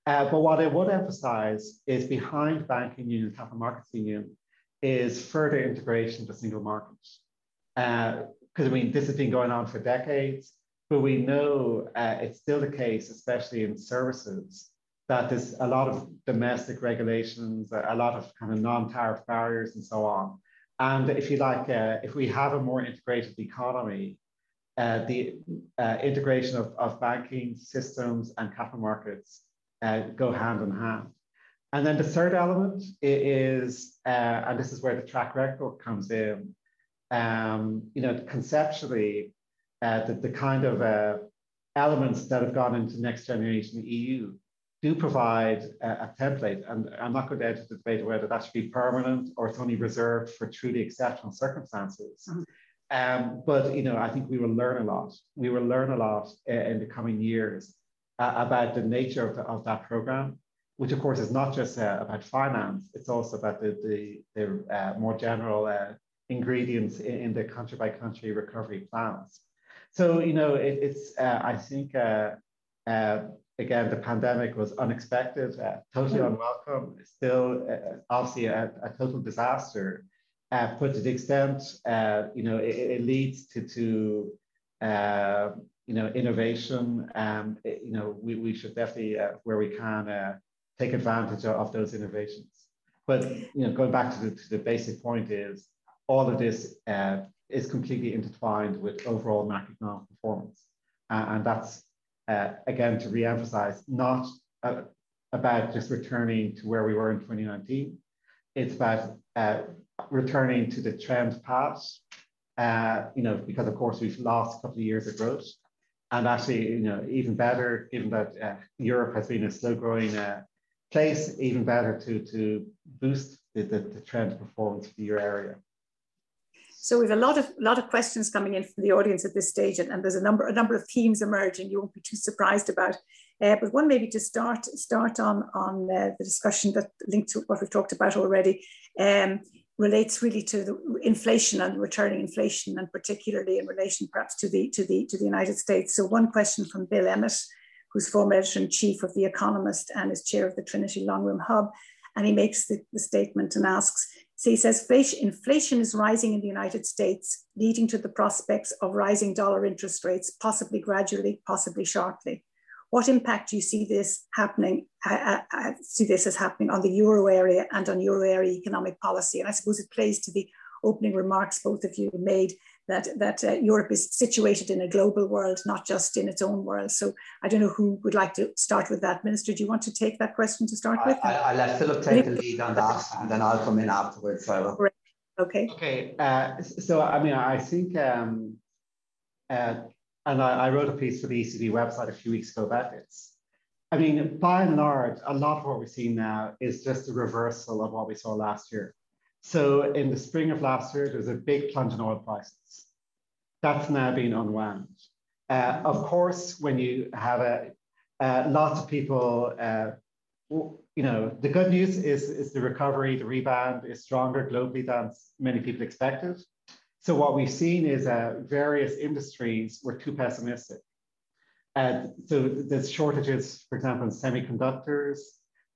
But what I would emphasize is behind banking union, capital markets union, is further integration of the single market. Because I mean, this has been going on for decades, but we know it's still the case, especially in services, that there's a lot of domestic regulations, a lot of kind of non-tariff barriers and so on. And if you like, if we have a more integrated economy, the integration of banking systems and capital markets go hand in hand. And then the third element is, and this is where the track record comes in, you know, conceptually, the kind of elements that have gone into Next Generation EU do provide a template. And I'm not going to enter the debate whether that should be permanent or it's only reserved for truly exceptional circumstances. Mm-hmm. But, you know, I think we will learn a lot. We will learn a lot in the coming years about the nature of that program, which of course is not just about finance, it's also about the more general ingredients in the country by country recovery plans. So, you know, I think, again, the pandemic was unexpected, totally unwelcome, still obviously a total disaster, but to the extent, you know, it leads to you know, innovation, you know, we should definitely, where we can, take advantage of those innovations. But, you know, going back to the basic point is, all of this is completely intertwined with overall macroeconomic performance. And that's, again, to re-emphasize, not about just returning to where we were in 2019. It's about returning to the trend past, because of course we've lost a couple of years of growth. And actually, even better, given that Europe has been a slow growing place, even better to boost the trend performance for your area. So we have a lot of questions coming in from the audience at this stage, and there's a number of themes emerging you won't be too surprised about. But one maybe to start on the discussion that linked to what we've talked about already relates really to the inflation and returning inflation, and particularly in relation perhaps to the United States. So one question from Bill Emmett, who's former editor-in-chief of The Economist and is chair of the Trinity Long Room Hub, and he makes the statement and asks. So he says, inflation is rising in the United States, leading to the prospects of rising dollar interest rates, possibly gradually, possibly sharply. What impact do you see this happening? I see this as happening on the euro area and on euro area economic policy. And I suppose it plays to the opening remarks both of you made that Europe is situated in a global world, not just in its own world. So I don't know who would like to start with that. Minister, do you want to take that question to start with? I'll let Philip take the lead on that, and then I'll come in afterwards. Okay. Okay. I think, and I wrote a piece for the ECB website a few weeks ago about this. By and large, a lot of what we're seeing now is just a reversal of what we saw last year. So in the spring of last year, there was a big plunge in oil prices. That's now been unwound. Of course, when you have lots of people, the good news is the recovery, the rebound is stronger globally than many people expected. So what we've seen is various industries were too pessimistic. So there's shortages, for example, in semiconductors.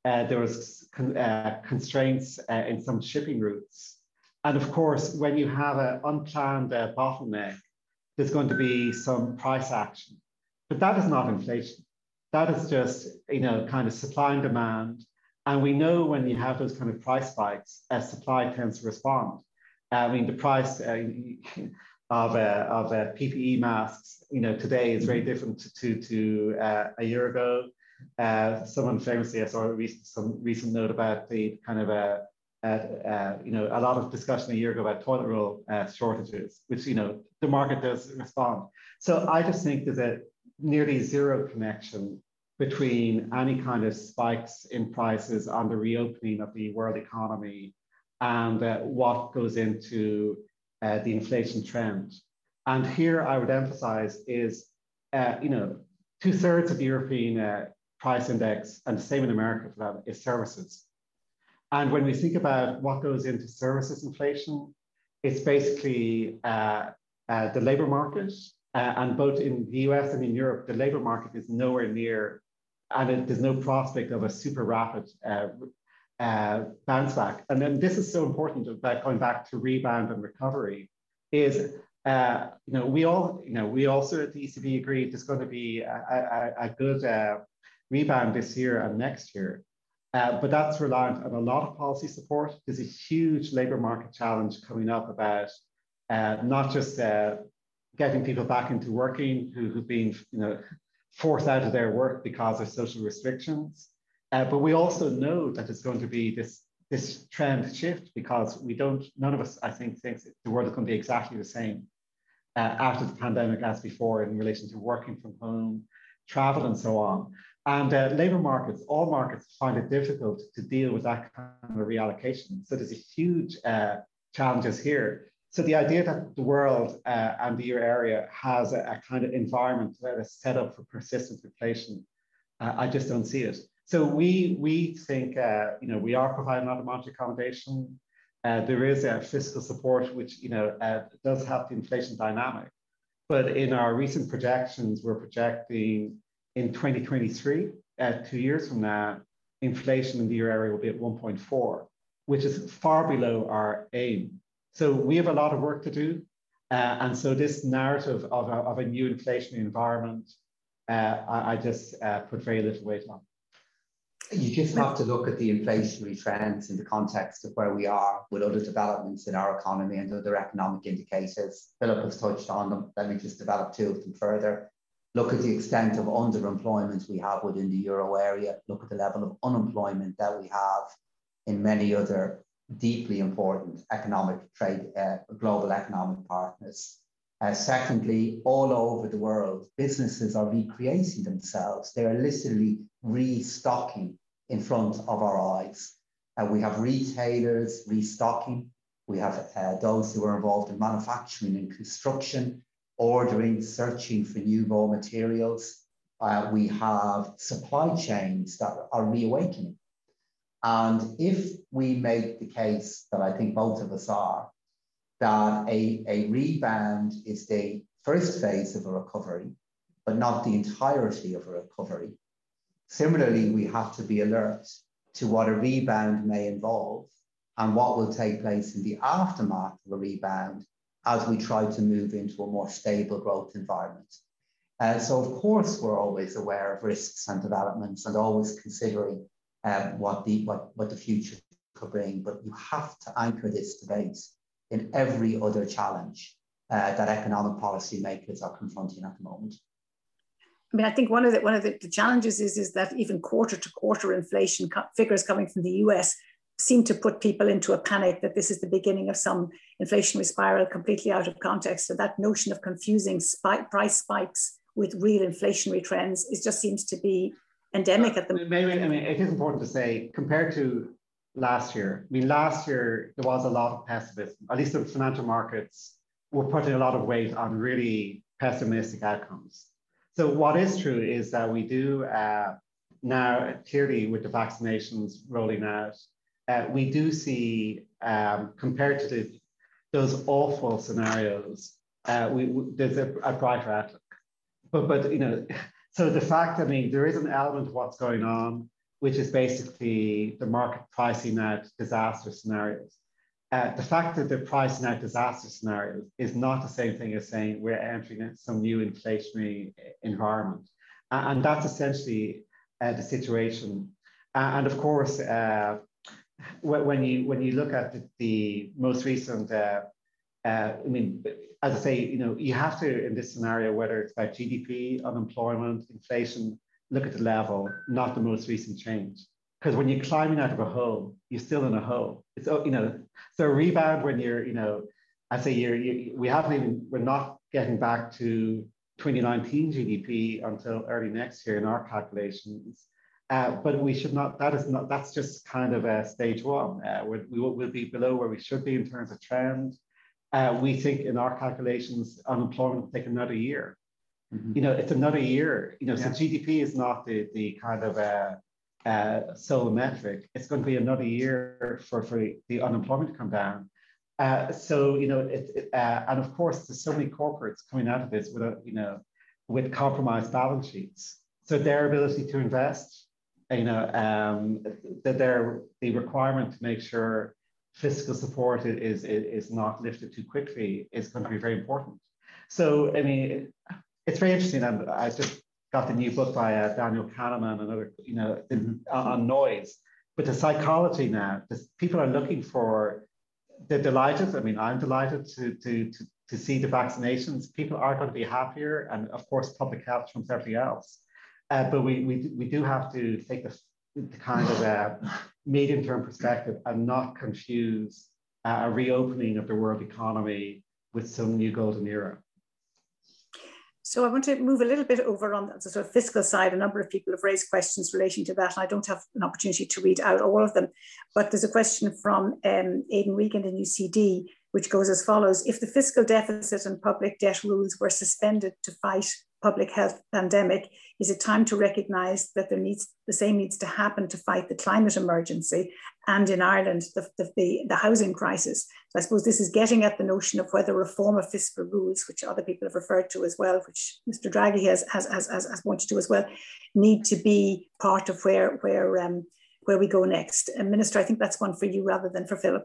There was constraints in some shipping routes. And of course, when you have an unplanned bottleneck, there's going to be some price action. But that is not inflation. That is just, kind of supply and demand. And we know when you have those kind of price spikes, supply tends to respond. The price of PPE masks, today is very different to a year ago. Someone famously, I saw some recent note about the kind of a lot of discussion a year ago about toilet roll shortages, which the market does respond. So I just think there's a nearly zero connection between any kind of spikes in prices on the reopening of the world economy and what goes into the inflation trend. And here I would emphasize is two-thirds of the European price index, and the same in America for that, is services. And when we think about what goes into services inflation, it's basically the labor market. And both in the US and in Europe, the labor market is nowhere near, and there's no prospect of a super rapid bounce back. And then this is so important about going back to rebound and recovery is, we also at the ECB agreed there's going to be a good rebound this year and next year, but that's reliant on a lot of policy support. There's a huge labour market challenge coming up about not just getting people back into working who've been forced out of their work because of social restrictions, but we also know that it's going to be this trend shift because none of us, I think, thinks the world is going to be exactly the same after the pandemic as before in relation to working from home, travel and so on. And labor markets, all markets find it difficult to deal with that kind of reallocation. So there's a huge challenges here. So the idea that the world and the euro area has a kind of environment that is set up for persistent inflation, I just don't see it. So we think, we are providing a lot of monetary accommodation. There is a fiscal support, which, does help the inflation dynamic. But in our recent projections, we're projecting in 2023, 2 years from now, inflation in the euro area will be at 1.4, which is far below our aim. So we have a lot of work to do. And so this narrative of a new inflationary environment, I just put very little weight on. You just have to look at the inflationary trends in the context of where we are with other developments in our economy and other economic indicators. Philip has touched on them. Let me just develop two of them further. Look at the extent of underemployment we have within the euro area. Look at the level of unemployment that we have in many other deeply important economic trade, global economic partners. Secondly, all over the world, businesses are recreating themselves. They are literally restocking in front of our eyes. We have retailers restocking. We have those who are involved in manufacturing and construction, ordering, searching for new raw materials. We have supply chains that are reawakening. And if we make the case that I think both of us are, that a rebound is the first phase of a recovery, but not the entirety of a recovery. Similarly, we have to be alert to what a rebound may involve and what will take place in the aftermath of a rebound as we try to move into a more stable growth environment. So of course, we're always aware of risks and developments and always considering what the future could bring, but you have to anchor this debate in every other challenge that economic policymakers are confronting at the moment. I mean, I think one of the challenges is that even quarter to quarter inflation figures coming from the US seem to put people into a panic that this is the beginning of some inflationary spiral completely out of context. So that notion of confusing price spikes with real inflationary trends, it just seems to be endemic at the moment. I mean, it is important to say, compared to last year, I mean, last year there was a lot of pessimism. At least the financial markets were putting a lot of weight on really pessimistic outcomes. So what is true is that we do now, clearly with the vaccinations rolling out, we do see, compared to those awful scenarios, there's a brighter outlook. But you know, so the fact, I mean, there is an element of what's going on, which is basically the market pricing out disaster scenarios. The fact that they're pricing out disaster scenarios is not the same thing as saying we're entering into some new inflationary environment. And that's essentially the situation. And of course, when you look at the most recent, I mean, as I say, you know, you have to, in this scenario, whether it's about GDP, unemployment, inflation, look at the level, not the most recent change. Because when you're climbing out of a hole, you're still in a hole. It's, you know, so rebound when you're, you know, I say we haven't even, we're not getting back to 2019 GDP until early next year in our calculations. But we should not, that is not, that's just kind of a stage one. We'll be below where we should be in terms of trend. We think in our calculations, unemployment will take another year. Mm-hmm. You know, it's another year. You know, yeah. So GDP is not the kind of sole metric. It's going to be another year for the unemployment to come down. So, you know, and of course, there's so many corporates coming out of this with, you know, with compromised balance sheets. So their ability to invest, you know, the requirement to make sure fiscal support is not lifted too quickly is going to be very important. So, I mean, it's very interesting. I just got the new book by Daniel Kahneman and other, you know, on noise. But the psychology now, people are looking for, they're delighted. I mean, I'm delighted to see the vaccinations. People are going to be happier. And of course, public health trumps everything else. But we do have to take the kind of medium-term perspective and not confuse a reopening of the world economy with some new golden era. So I want to move a little bit over on the sort of fiscal side. A number of people have raised questions relating to that, and I don't have an opportunity to read out all of them. But there's a question from Aidan Regan in UCD, which goes as follows. If the fiscal deficit and public debt rules were suspended to fight public health pandemic, is it time to recognise that the same needs to happen to fight the climate emergency and in Ireland the housing crisis? So I suppose this is getting at the notion of whether reform of fiscal rules, which other people have referred to as well, which Mr. Draghi has pointed to as well, need to be part of where we go next. And Minister, I think that's one for you rather than for Philip.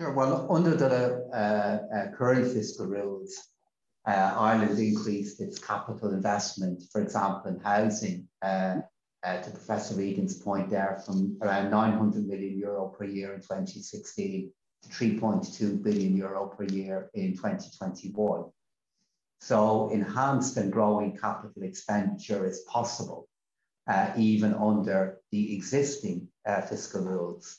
Sure. Well, under the current fiscal rules, Ireland increased its capital investment, for example, in housing, to Professor Regan's point there, from around €900 million per year in 2016 to €3.2 billion per year in 2021. So enhanced and growing capital expenditure is possible, even under the existing fiscal rules.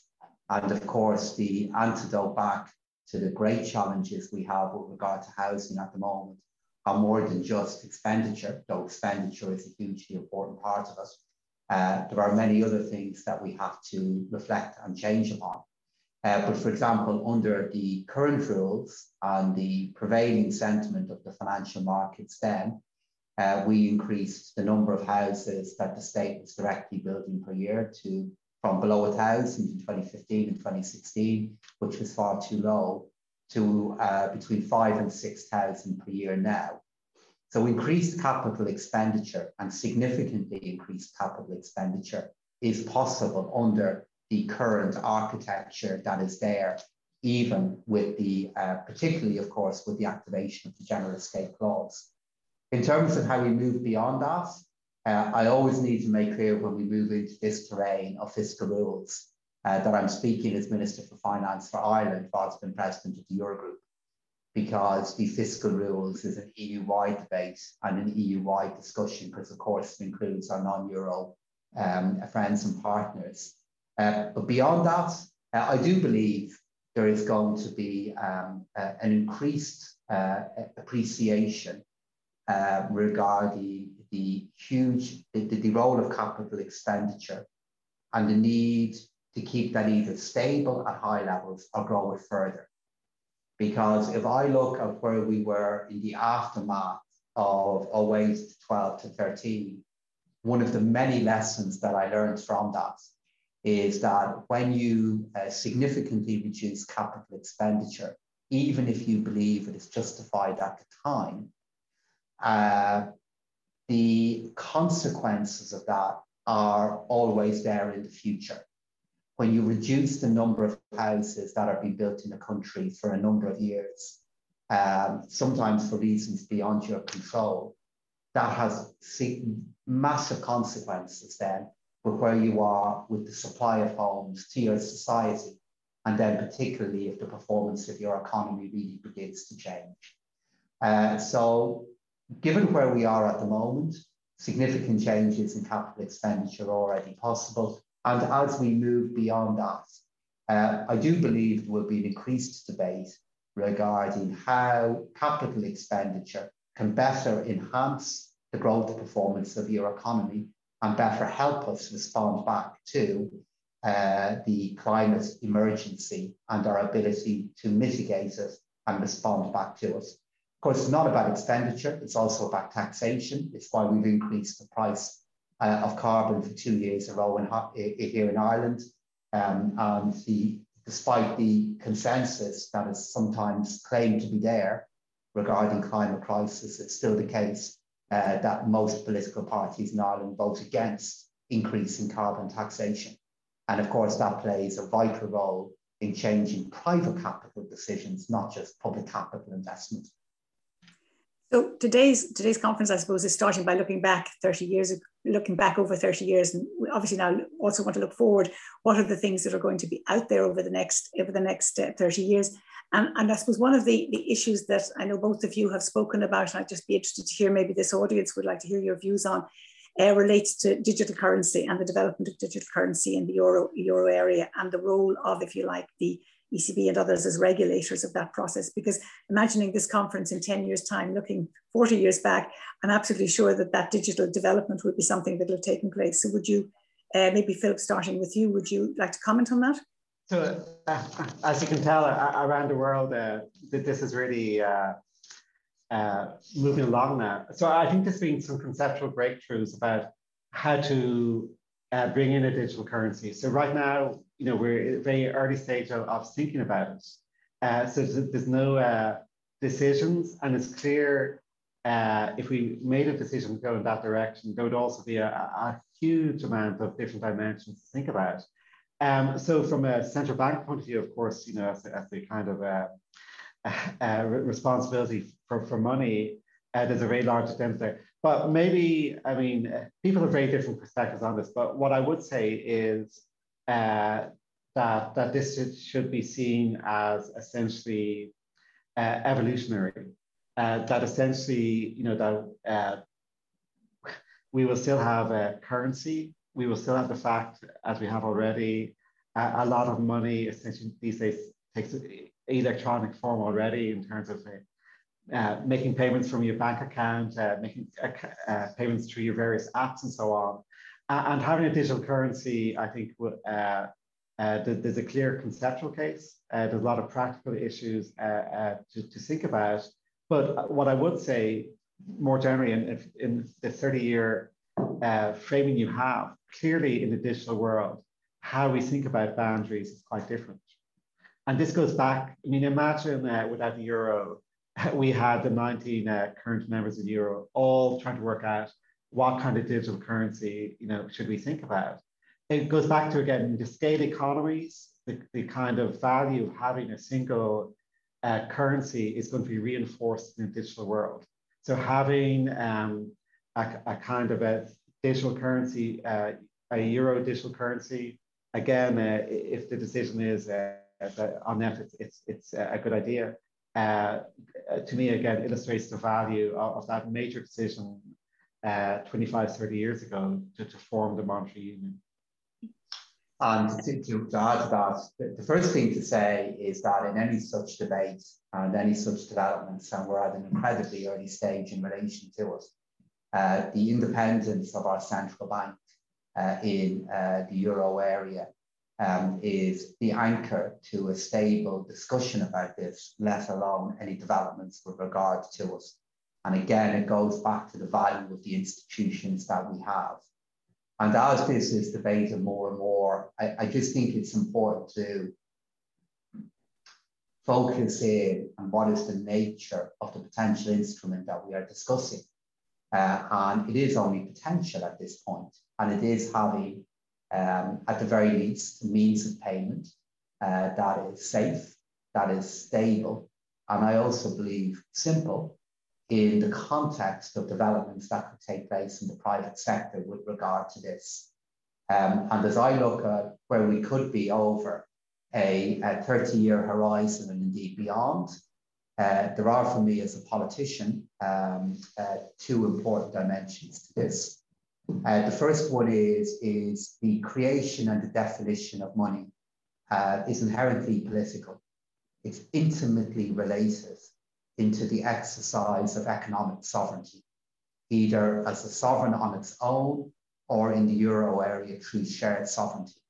And of course, the antidote back to the great challenges we have with regard to housing at the moment are more than just expenditure, though expenditure is a hugely important part of it. There are many other things that we have to reflect and change upon. But for example, under the current rules and the prevailing sentiment of the financial markets then, we increased the number of houses that the state was directly building per year to from below 1,000 in 2015 and 2016, which was far too low, to between 5,000 and 6,000 per year now. So increased capital expenditure and significantly increased capital expenditure is possible under the current architecture that is there, even with the, particularly of course, with the activation of the general escape clause. In terms of how we move beyond that, I always need to make clear when we move into this terrain of fiscal rules that I'm speaking as Minister for Finance for Ireland, while I've been President of the Eurogroup, because the fiscal rules is an EU-wide debate and an EU-wide discussion, because of course it includes our non-Euro friends and partners. But beyond that, I do believe there is going to be an increased appreciation regarding the role of capital expenditure and the need to keep that either stable at high levels or grow it further. Because if I look at where we were in the aftermath of 2008 to 12 to 13, one of the many lessons that I learned from that is that when you significantly reduce capital expenditure, even if you believe it is justified at the time, the consequences of that are always there in the future. When you reduce the number of houses that are being built in a country for a number of years, sometimes for reasons beyond your control, that has massive consequences then with where you are with the supply of homes to your society, and then particularly if the performance of your economy really begins to change. So given where we are at the moment, significant changes in capital expenditure are already possible. And as we move beyond that, I do believe there will be an increased debate regarding how capital expenditure can better enhance the growth performance of your economy and better help us respond back to the climate emergency and our ability to mitigate it and respond back to it. Of course, it's not about expenditure, it's also about taxation. It's why we've increased the price of carbon for 2 years in a row here in Ireland. And despite the consensus that is sometimes claimed to be there regarding climate crisis, it's still the case that most political parties in Ireland vote against increasing carbon taxation. And of course, that plays a vital role in changing private capital decisions, not just public capital investment. So today's conference, I suppose, is starting by looking back 30 years, looking back over 30 years, and we obviously now also want to look forward. What are the things that are going to be out there over the next 30 years? And I suppose one of the issues that I know both of you have spoken about, and I'd just be interested to hear, maybe this audience would like to hear your views on, relates to digital currency and the development of digital currency in the euro area and the role of, if you like, the ECB and others as regulators of that process. Because imagining this conference in 10 years' time, looking 40 years back, I'm absolutely sure that that digital development would be something that will have taken place. So would you, maybe Philip, starting with you, would you like to comment on that? So as you can tell, around the world, this is really moving along now. So I think there's been some conceptual breakthroughs about how to bring in a digital currency. So right now, you know, we're at a very early stage of thinking about it. So there's no decisions, and it's clear if we made a decision to go in that direction, there would also be a huge amount of different dimensions to think about. So from a central bank point of view, of course, you know, as the kind of responsibility for money, there's a very large extent there. But maybe, I mean, people have very different perspectives on this, but what I would say is that this should be seen as essentially evolutionary. that essentially, you know, that we will still have a currency, we will still have the fact, as we have already, a lot of money essentially these days takes electronic form already in terms of making payments from your bank account, making payments through your various apps and so on. And having a digital currency, I think, there's a clear conceptual case. There's a lot of practical issues to think about. But what I would say more generally in the 30-year framing you have, clearly in the digital world, how we think about boundaries is quite different. And this goes back, I mean, imagine without the euro, we had the 19 current members of the euro all trying to work out what kind of digital currency, you know, should we think about. It goes back to, again, the scale economies, the kind of value of having a single currency is going to be reinforced in the digital world. So having a kind of a digital currency, a euro digital currency, again, if the decision is on that it's a good idea, to me, again, illustrates the value of that major decision 25, 30 years ago to form the monetary union. And to add to that, the first thing to say is that in any such debate and any such developments, and we're at an incredibly early stage in relation to it, the independence of our central bank in the euro area is the anchor to a stable discussion about this, let alone any developments with regard to it. And again, it goes back to the value of the institutions that we have. And as this is debated more and more, I just think it's important to focus in on what is the nature of the potential instrument that we are discussing. And it is only potential at this point. And it is having, at the very least, means of payment that is safe, that is stable, and I also believe simple, in the context of developments that could take place in the private sector with regard to this. And as I look at where we could be over a 30-year horizon and indeed beyond, there are for me as a politician two important dimensions to this. The first one is the creation and the definition of money is inherently political. It's intimately related into the exercise of economic sovereignty, either as a sovereign on its own or in the euro area through shared sovereignty.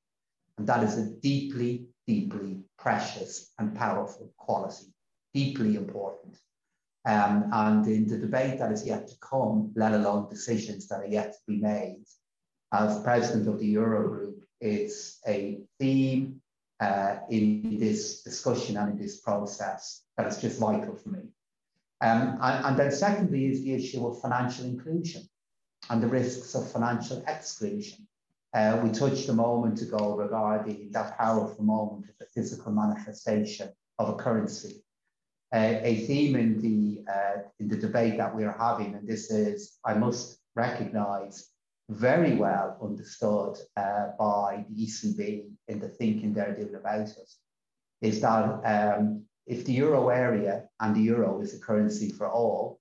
And that is a deeply, deeply precious and powerful quality, deeply important. And in the debate that is yet to come, let alone decisions that are yet to be made, as president of the Eurogroup, it's a theme in this discussion and in this process that is just vital for me. And then secondly is the issue of financial inclusion and the risks of financial exclusion. We touched a moment ago regarding that powerful moment of the physical manifestation of a currency. A theme in the debate that we are having, and this is, I must recognise, very well understood by the ECB in the thinking they're doing about it, is that if the euro area and the euro is a currency for all,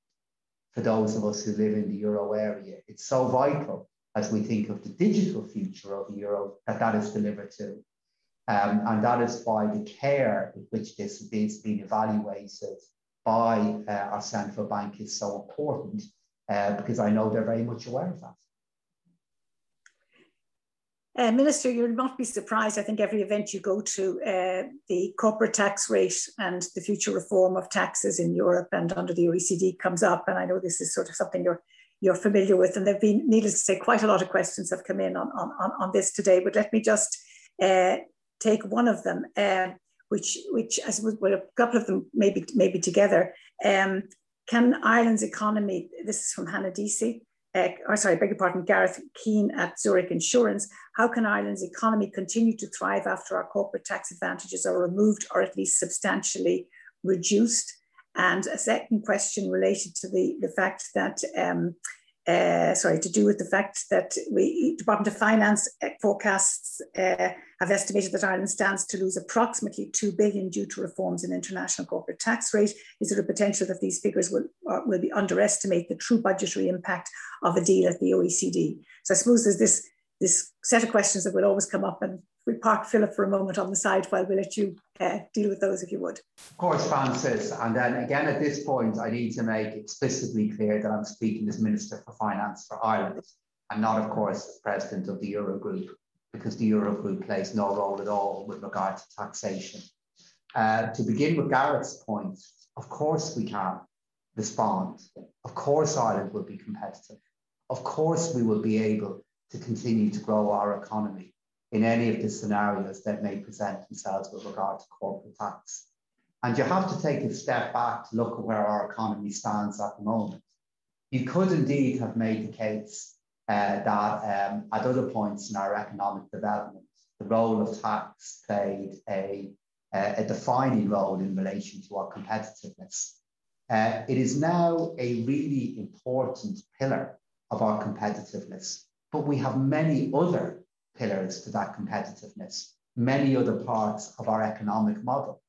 for those of us who live in the euro area, it's so vital as we think of the digital future of the euro that that is delivered to. And that is by the care with which this is being evaluated by our central bank is so important, because I know they're very much aware of that. Minister, you'll not be surprised. I think every event you go to, the corporate tax rate and the future reform of taxes in Europe and under the OECD comes up. And I know this is sort of something you're familiar with. And there've been, needless to say, quite a lot of questions have come in on this today. But let me just take one of them, which I suppose, well, a couple of them maybe together. Can Ireland's economy, this is from Hannah Deasy, beg your pardon, Gareth Keane at Zurich Insurance, how can Ireland's economy continue to thrive after our corporate tax advantages are removed or at least substantially reduced? And a second question related to the fact that to do with the fact that the Department of Finance forecasts have estimated that Ireland stands to lose approximately $2 billion due to reforms in international corporate tax rate. Is there a potential that these figures will underestimate the true budgetary impact of a deal at the OECD? So I suppose there's this set of questions that will always come up, and we park Philip for a moment on the side while we let you deal with those if you would. Of course, Frances. And then again, at this point, I need to make explicitly clear that I'm speaking as Minister for Finance for Ireland and not, of course, as President of the Eurogroup, because the Eurogroup plays no role at all with regard to taxation. To begin with Gareth's point, of course we can respond. Of course Ireland will be competitive. Of course we will be able to continue to grow our economy in any of the scenarios that may present themselves with regard to corporate tax. And you have to take a step back to look at where our economy stands at the moment. You could indeed have made the case that at other points in our economic development, the role of tax played a defining role in relation to our competitiveness. It is now a really important pillar of our competitiveness, but we have many other pillars to that competitiveness, many other parts of our economic model.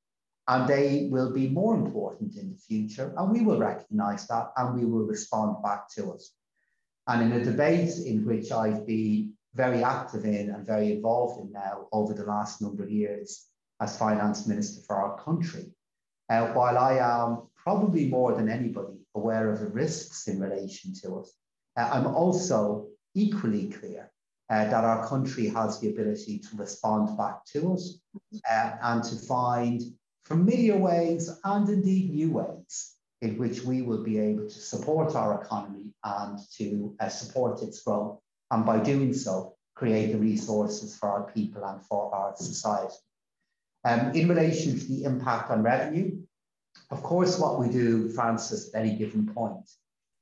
And they will be more important in the future, and we will recognise that, and we will respond back to it. And in a debate in which I've been very active in and very involved in now over the last number of years as Finance Minister for our country, while I am probably more than anybody aware of the risks in relation to it, I'm also equally clear that our country has the ability to respond back to us and to find familiar ways and indeed new ways in which we will be able to support our economy and to support its growth, and by doing so, create the resources for our people and for our society. In relation to the impact on revenue, of course, what we do, Frances, at any given point,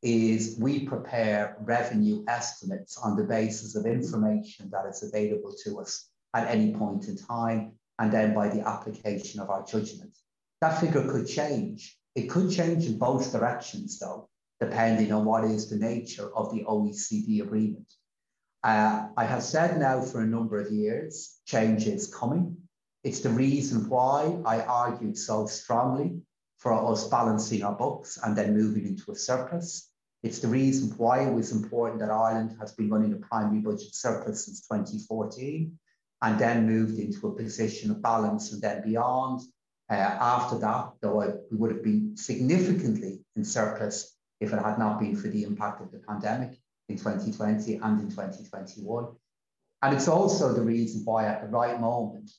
is we prepare revenue estimates on the basis of information that is available to us at any point in time, and then by the application of our judgment. That figure could change. It could change in both directions, though, depending on what is the nature of the OECD agreement. I have said now for a number of years, change is coming. It's the reason why I argued so strongly for us balancing our books and then moving into a surplus. It's the reason why it was important that Ireland has been running a primary budget surplus since 2014 and then moved into a position of balance and then beyond. After that, though, we would have been significantly in surplus if it had not been for the impact of the pandemic in 2020 and in 2021. And it's also the reason why at the right moment,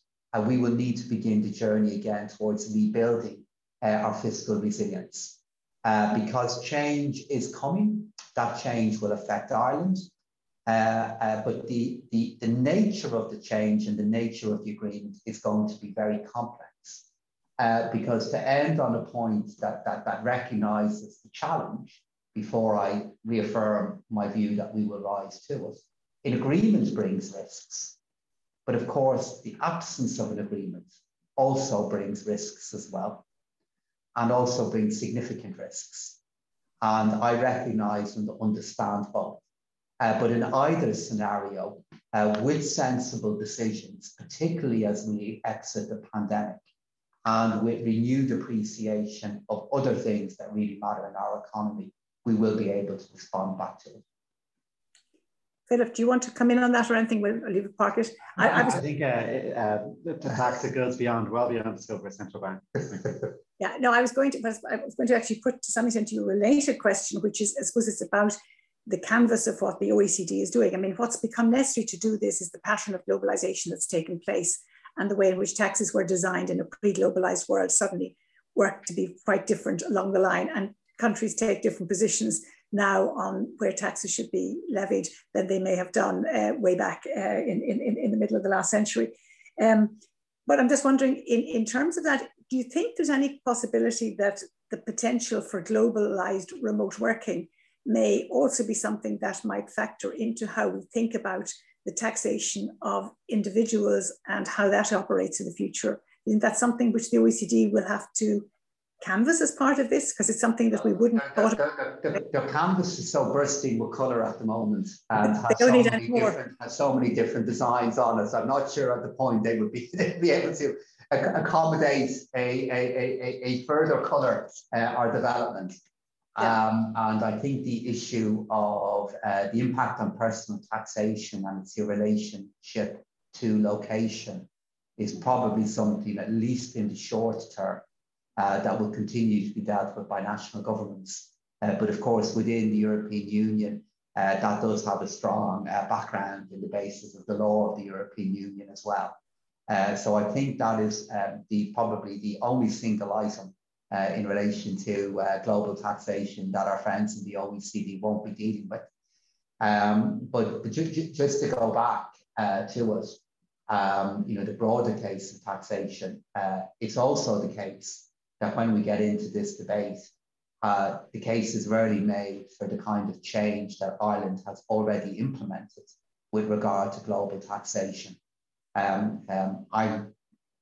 we will need to begin the journey again towards rebuilding our fiscal resilience, because change is coming. That change will affect Ireland, but the nature of the change and the nature of the agreement is going to be very complex, because to end on a point that recognises the challenge, before I reaffirm my view that we will rise to it, an agreement brings risks, but of course the absence of an agreement also brings risks as well, and also brings significant risks. And I recognise and understand both. But in either scenario, with sensible decisions, particularly as we exit the pandemic, and with renewed appreciation of other things that really matter in our economy, we will be able to respond back to it. Philip, do you want to come in on that or anything? We'll leave it parked. I think the tax that goes beyond, well beyond the silver central bank. Yeah, no, I was going to actually put to some extent to your related question, which is, I suppose it's about the canvas of what the OECD is doing. I mean, what's become necessary to do this is the pattern of globalization that's taken place, and the way in which taxes were designed in a pre-globalized world suddenly worked to be quite different along the line, and countries take different positions now on where taxes should be levied than they may have done way back in the middle of the last century. But I'm just wondering, in terms of that, do you think there's any possibility that the potential for globalized remote working may also be something that might factor into how we think about the taxation of individuals and how that operates in the future? Isn't that something which the OECD will have to canvas as part of this? Because it's something that we wouldn't thought about. The canvas is so bursting with colour at the moment and has so many different designs on it. I'm not sure at the point they would be able to accommodate a further colour or development. Yeah. And I think the issue of the impact on personal taxation and its relationship to location is probably something, at least in the short term, that will continue to be dealt with by national governments. But of course, within the European Union, that does have a strong background in the basis of the law of the European Union as well. So I think that is probably the only single item in relation to global taxation that our friends in the OECD won't be dealing with. But just to go back to us, the broader case of taxation, it's also the case that when we get into this debate, the case is rarely made for the kind of change that Ireland has already implemented with regard to global taxation. I'm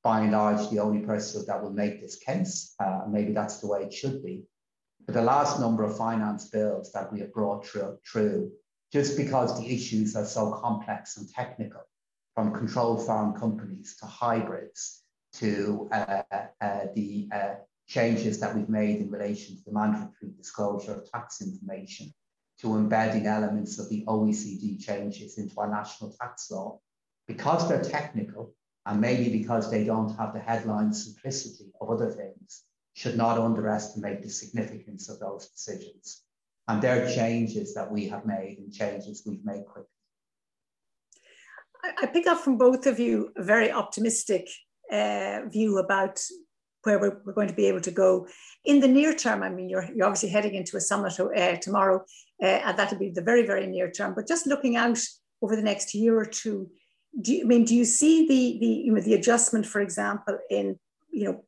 by and large the only person that will make this case. Maybe that's the way it should be. But the last number of finance bills that we have brought through, just because the issues are so complex and technical, from controlled farm companies to hybrids to the changes that we've made in relation to the mandatory disclosure of tax information, to embedding elements of the OECD changes into our national tax law, because they're technical, and maybe because they don't have the headline simplicity of other things, should not underestimate the significance of those decisions. And they're changes that we have made and changes we've made quickly. I pick up from both of you a very optimistic view about where we're going to be able to go. In the near term, I mean, you're obviously heading into a summit tomorrow, and that'll be the very, very near term. But just looking out over the next year or two, do you see the adjustment, for example, in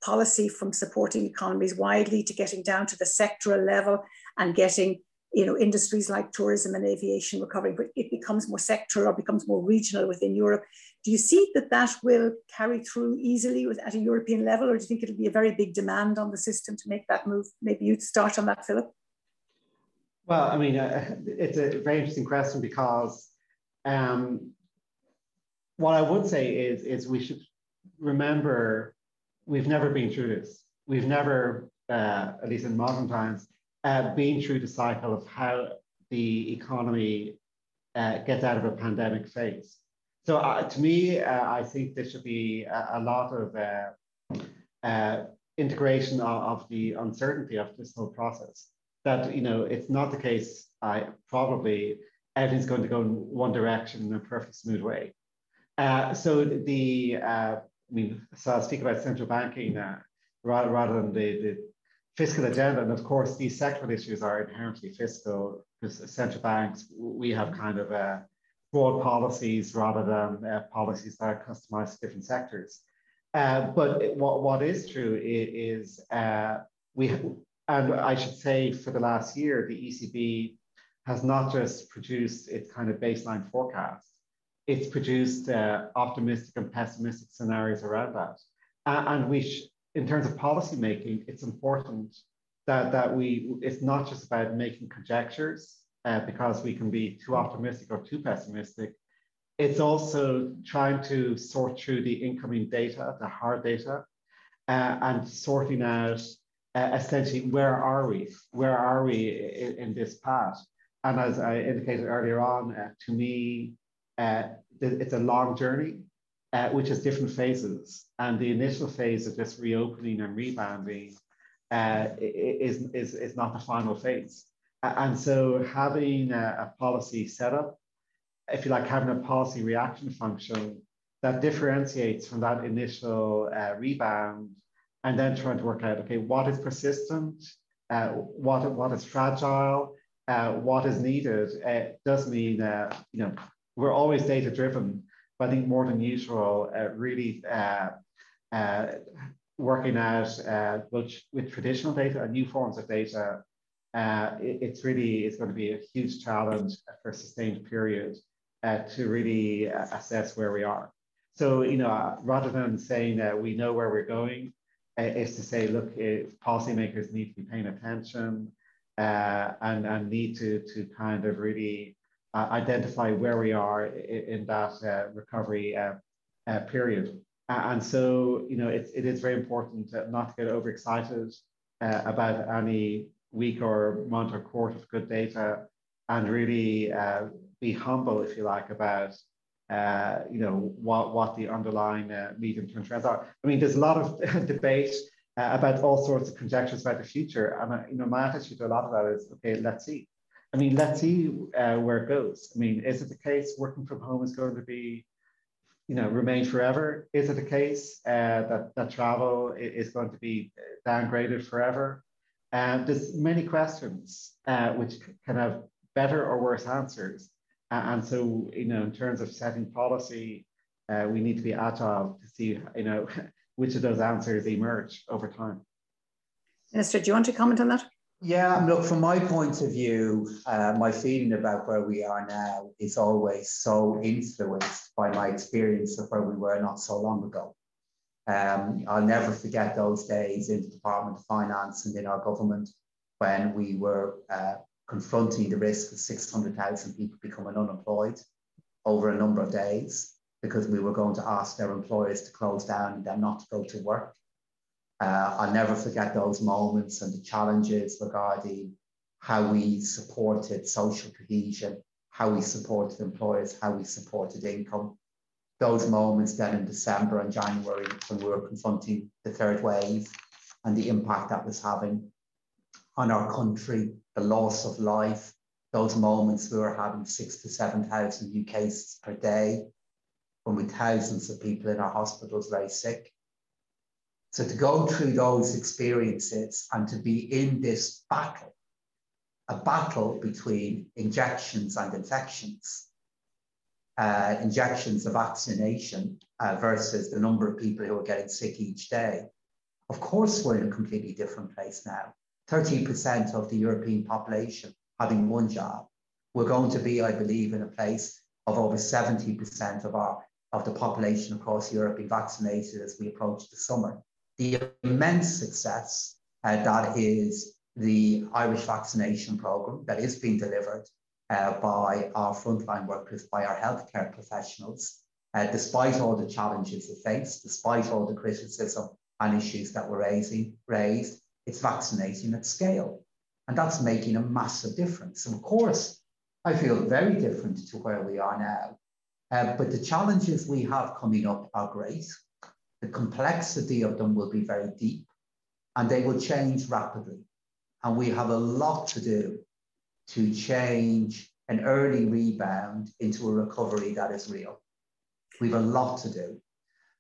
policy from supporting economies widely to getting down to the sectoral level and getting industries like tourism and aviation recovering, but it becomes more sectoral or becomes more regional within Europe? Do you see that will carry through easily at a European level, or do you think it'll be a very big demand on the system to make that move? Maybe you'd start on that, Philip. Well, I mean, it's a very interesting question because what I would say is we should remember we've never been through this. We've never, at least in modern times, been through the cycle of how the economy gets out of a pandemic phase. So to me, I think there should be a lot of integration of the uncertainty of this whole process. That, it's not the case, probably everything's going to go in one direction in a perfect smooth way. So I'll speak about central banking rather than the fiscal agenda. And of course, these sectoral issues are inherently fiscal because central banks, we have kind of broad policies rather than policies that are customized to different sectors. But what is true is and I should say for the last year, the ECB has not just produced its kind of baseline forecast. It's produced optimistic and pessimistic scenarios around that. And in terms of policymaking, it's important that it's not just about making conjectures because we can be too optimistic or too pessimistic. It's also trying to sort through the incoming data, the hard data, and sorting out essentially where are we in this path? And as I indicated earlier on, to me, it's a long journey, which has different phases. And the initial phase of this reopening and rebounding is not the final phase. And so having a policy setup, if you like, having a policy reaction function that differentiates from that initial rebound, and then trying to work out, okay, what is persistent, what is fragile, what is needed, does mean, we're always data driven, but I think more than usual, really working out both with traditional data and new forms of data, it's going to be a huge challenge for a sustained period to really assess where we are. So rather than saying that we know where we're going, is to say, look, policymakers need to be paying attention and need to kind of really identify where we are in that recovery period. And so, you know, it is very important not to get overexcited about any week or month or quarter of good data, and really be humble, if you like, about you know, what the underlying medium-term trends are. I mean, there's a lot of debate about all sorts of conjectures about the future, and you know, my attitude to a lot of that is, okay, let's see. I mean, let's see where it goes. I mean, is it the case working from home is going to be, you know, remain forever? Is it the case that travel is going to be downgraded forever? There's many questions which can have better or worse answers. And so, you know, in terms of setting policy, we need to be agile to see, you know, which of those answers emerge over time. Minister, do you want to comment on that? Yeah, look, from my point of view, my feeling about where we are now is always so influenced by my experience of where we were not so long ago. I'll never forget those days in the Department of Finance and in our government when we were confronting the risk of 600,000 people becoming unemployed over a number of days because we were going to ask their employers to close down and then not to go to work. I'll never forget those moments and the challenges regarding how we supported social cohesion, how we supported employers, how we supported income. Those moments then in December and January when we were confronting the third wave and the impact that was having on our country, the loss of life, those moments we were having 6,000 to 7,000 new cases per day, when with thousands of people in our hospitals very sick. So to go through those experiences and to be in this battle, a battle between injections and infections, injections of vaccination versus the number of people who are getting sick each day. Of course, we're in a completely different place now. 30% of the European population having one job. We're going to be, I believe, in a place of over 70% of the population across Europe being vaccinated as we approach the summer. The immense success that is the Irish vaccination programme that is being delivered by our frontline workers, by our healthcare professionals, despite all the challenges it faced, despite all the criticism and issues that were raised. It's vaccinating at scale, and that's making a massive difference. And of course, I feel very different to where we are now, but the challenges we have coming up are great. The complexity of them will be very deep, and they will change rapidly. And we have a lot to do to change an early rebound into a recovery that is real. We have a lot to do.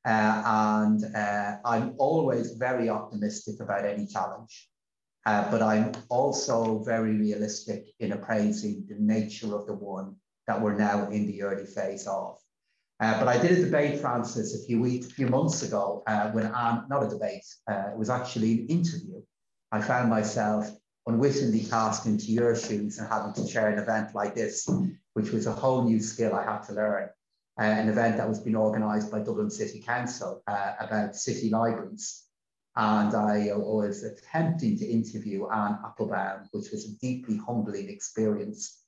I'm always very optimistic about any challenge, but I'm also very realistic in appraising the nature of the one that we're now in the early phase of. But I did a debate, Frances, a few months ago when Anne, not a debate, it was actually an interview. I found myself unwittingly cast into your shoes and having to chair an event like this, which was a whole new skill I had to learn. An event that was being organised by Dublin City Council about city libraries. And I was attempting to interview Anne Applebaum, which was a deeply humbling experience,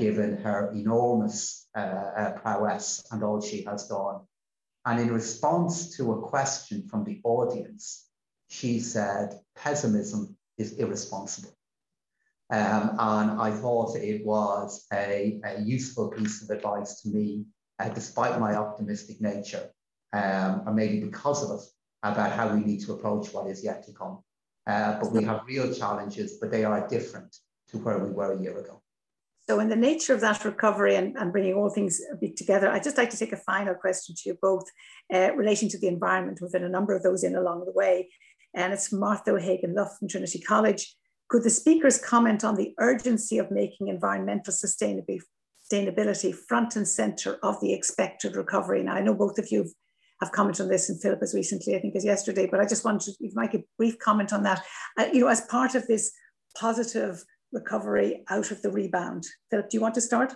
given her enormous prowess and all she has done. And in response to a question from the audience, she said, pessimism is irresponsible. And I thought it was a useful piece of advice to me, despite my optimistic nature, or maybe because of it, about how we need to approach what is yet to come. But we have real challenges, but they are different to where we were a year ago. So in the nature of that recovery and bringing all things a bit together, I'd just like to take a final question to you both relating to the environment. We've had a number of those in along the way. And it's Martha O'Hagan-Luff from Trinity College. Could the speakers comment on the urgency of making environmental sustainability front and centre of the expected recovery? Now, I know both of you have commented on this, and Philip as recently, I think, as yesterday, but I just wanted you to make a brief comment on that. You know, as part of this positive recovery out of the rebound. Philip, do you want to start?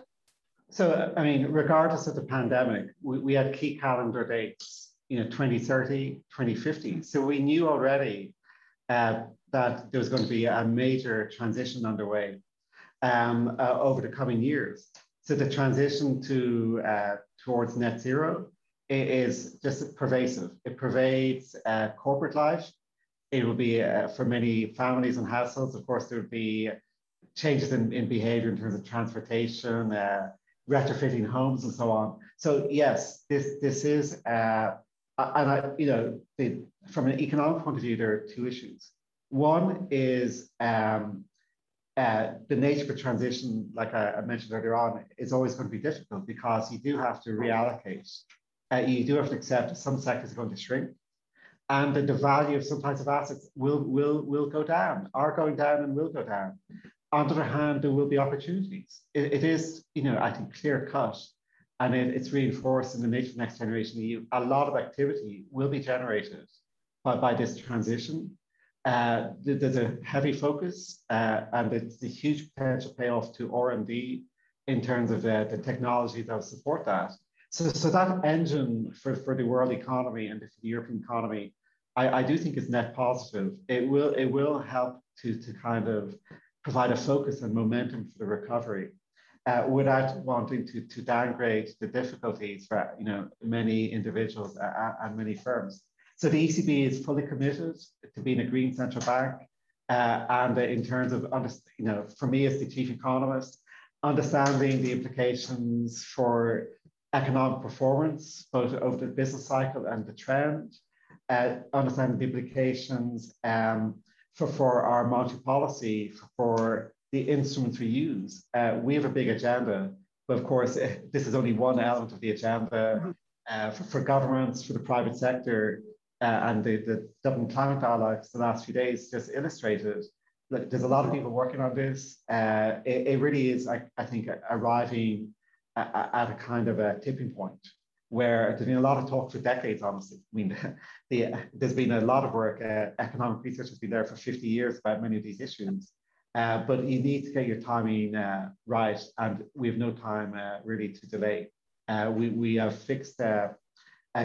So, I mean, regardless of the pandemic, we had key calendar dates 2030, 2050. So we knew already that there was going to be a major transition underway over the coming years. So the transition to towards net zero is just pervasive. It pervades corporate life. It will be for many families and households. Of course, there would be changes in behavior in terms of transportation, retrofitting homes, and so on. So yes, this is, and from an economic point of view, there are two issues. One is the nature of a transition, like I mentioned earlier on, is always going to be difficult because you do have to reallocate. You do have to accept that some sectors are going to shrink, and that the value of some types of assets will go down, are going down, and will go down. On the other hand, there will be opportunities. It is, I think, clear cut, and it's reinforced in the nature of Next Generation EU. A lot of activity will be generated by this transition. There's a heavy focus, and it's a huge potential payoff to R&D in terms of the technology that will support that. So that engine for the world economy and the European economy, I do think is net positive. It will help to kind of provide a focus and momentum for the recovery, without wanting to downgrade the difficulties for many individuals and many firms. So the ECB is fully committed to being a green central bank, and in terms of for me as the chief economist, understanding the implications for economic performance, both over the business cycle and the trend, understanding the implications for our monetary policy, for the instruments we use. We have a big agenda, but of course, this is only one element of the agenda for governments, for the private sector, and the Dublin climate dialogues the last few days just illustrated. Look, there's a lot of people working on this. It really is, I think, arriving at a kind of a tipping point where there's been a lot of talk for decades, honestly. I mean, there's been a lot of work. Economic research has been there for 50 years about many of these issues, but you need to get your timing right, and we have no time really to delay. We have fixed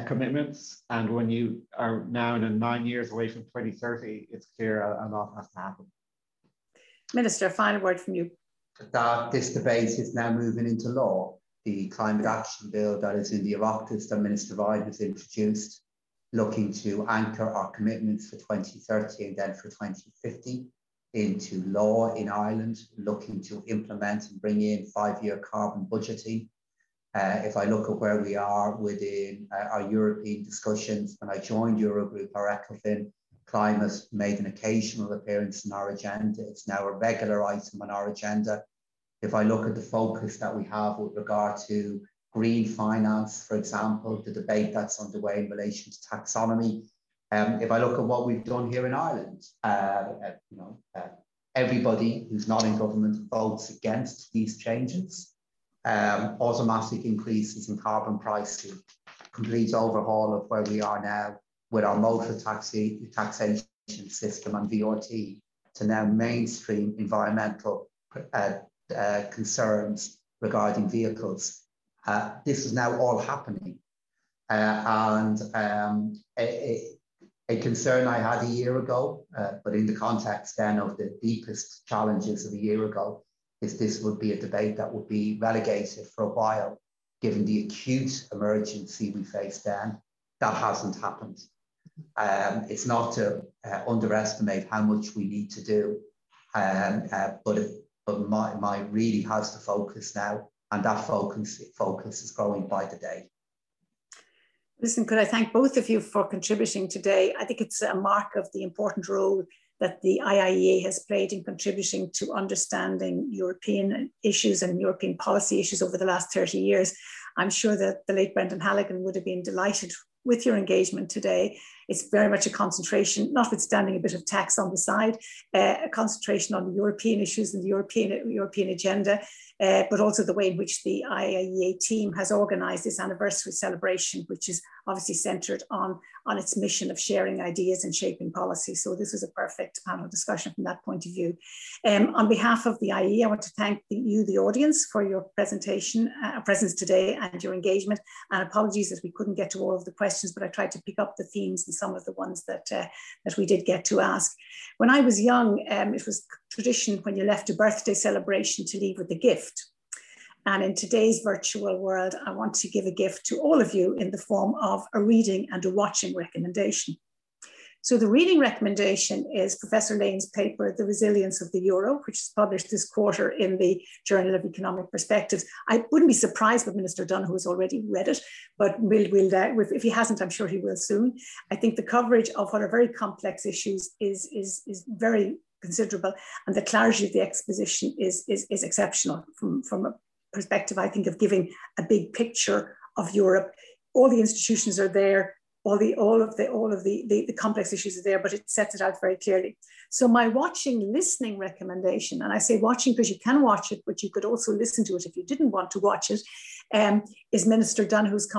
commitments, and when you are now 9 years away from 2030, it's clear a lot has to happen. Minister, a final word from you. That this debate is now moving into law. The climate action bill that is in the Oireachtas that Minister Ryan has introduced, looking to anchor our commitments for 2030 and then for 2050 into law in Ireland, looking to implement and bring in 5-year carbon budgeting. If I look at where we are within our European discussions, when I joined Eurogroup, our ECOFIN, climate made an occasional appearance in our agenda. It's now a regular item on our agenda. If I look at the focus that we have with regard to green finance, for example, the debate that's underway in relation to taxonomy, if I look at what we've done here in Ireland, everybody who's not in government votes against these changes, automatic increases in carbon pricing, complete overhaul of where we are now with our motor taxation system and VRT to now mainstream environmental concerns regarding vehicles. This is now all happening. A concern I had a year ago, but in the context then of the deepest challenges of a year ago, is this would be a debate that would be relegated for a while, given the acute emergency we face then. That hasn't happened. It's not to underestimate how much we need to do, but my really has to focus now, and that focus is growing by the day. Listen, could I thank both of you for contributing today? I think it's a mark of the important role that the IIEA has played in contributing to understanding European issues and European policy issues over the last 30 years. I'm sure that the late Brendan Halligan would have been delighted with your engagement today. It's very much a concentration, notwithstanding a bit of tax on the side, a concentration on the European issues and the European agenda, but also the way in which the IIEA team has organised this anniversary celebration, which is obviously centred on its mission of sharing ideas and shaping policy. So this was a perfect panel discussion from that point of view. On behalf of the IIEA, I want to thank you, the audience, for your presence today and your engagement. And apologies that we couldn't get to all of the questions, but I tried to pick up the themes and some of the ones that, that we did get to ask. When I was young, it was tradition when you left a birthday celebration to leave with a gift. And in today's virtual world, I want to give a gift to all of you in the form of a reading and a watching recommendation. So the reading recommendation is Professor Lane's paper, The Resilience of the Euro, which is published this quarter in the Journal of Economic Perspectives. I wouldn't be surprised if Minister Donohoe has already read it, but if he hasn't, I'm sure he will soon. I think the coverage of what are very complex issues is very considerable, and the clarity of the exposition is exceptional from a perspective, I think, of giving a big picture of Europe. All the institutions are there. All of the complex issues are there, but it sets it out very clearly. So my listening recommendation, and I say watching because you can watch it, but you could also listen to it if you didn't want to watch it, is Minister Donohoe's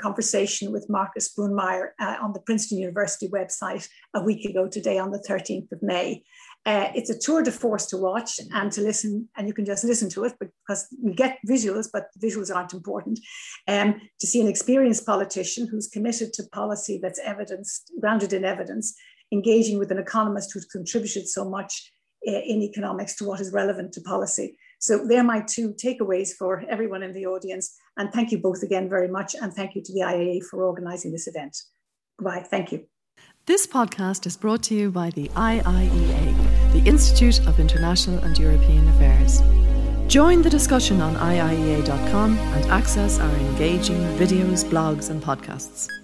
conversation with Marcus Brunmeier on the Princeton University website a week ago today on the 13th of May. It's a tour de force to watch and to listen, and you can just listen to it because we get visuals, but visuals aren't important. To see an experienced politician who's committed to policy that's grounded in evidence, engaging with an economist who's contributed so much in economics to what is relevant to policy. So they're my two takeaways for everyone in the audience. And thank you both again very much. And thank you to the IIEA for organising this event. Goodbye. Thank you. This podcast is brought to you by the IIEA, the Institute of International and European Affairs. Join the discussion on IIEA.com and access our engaging videos, blogs, and podcasts.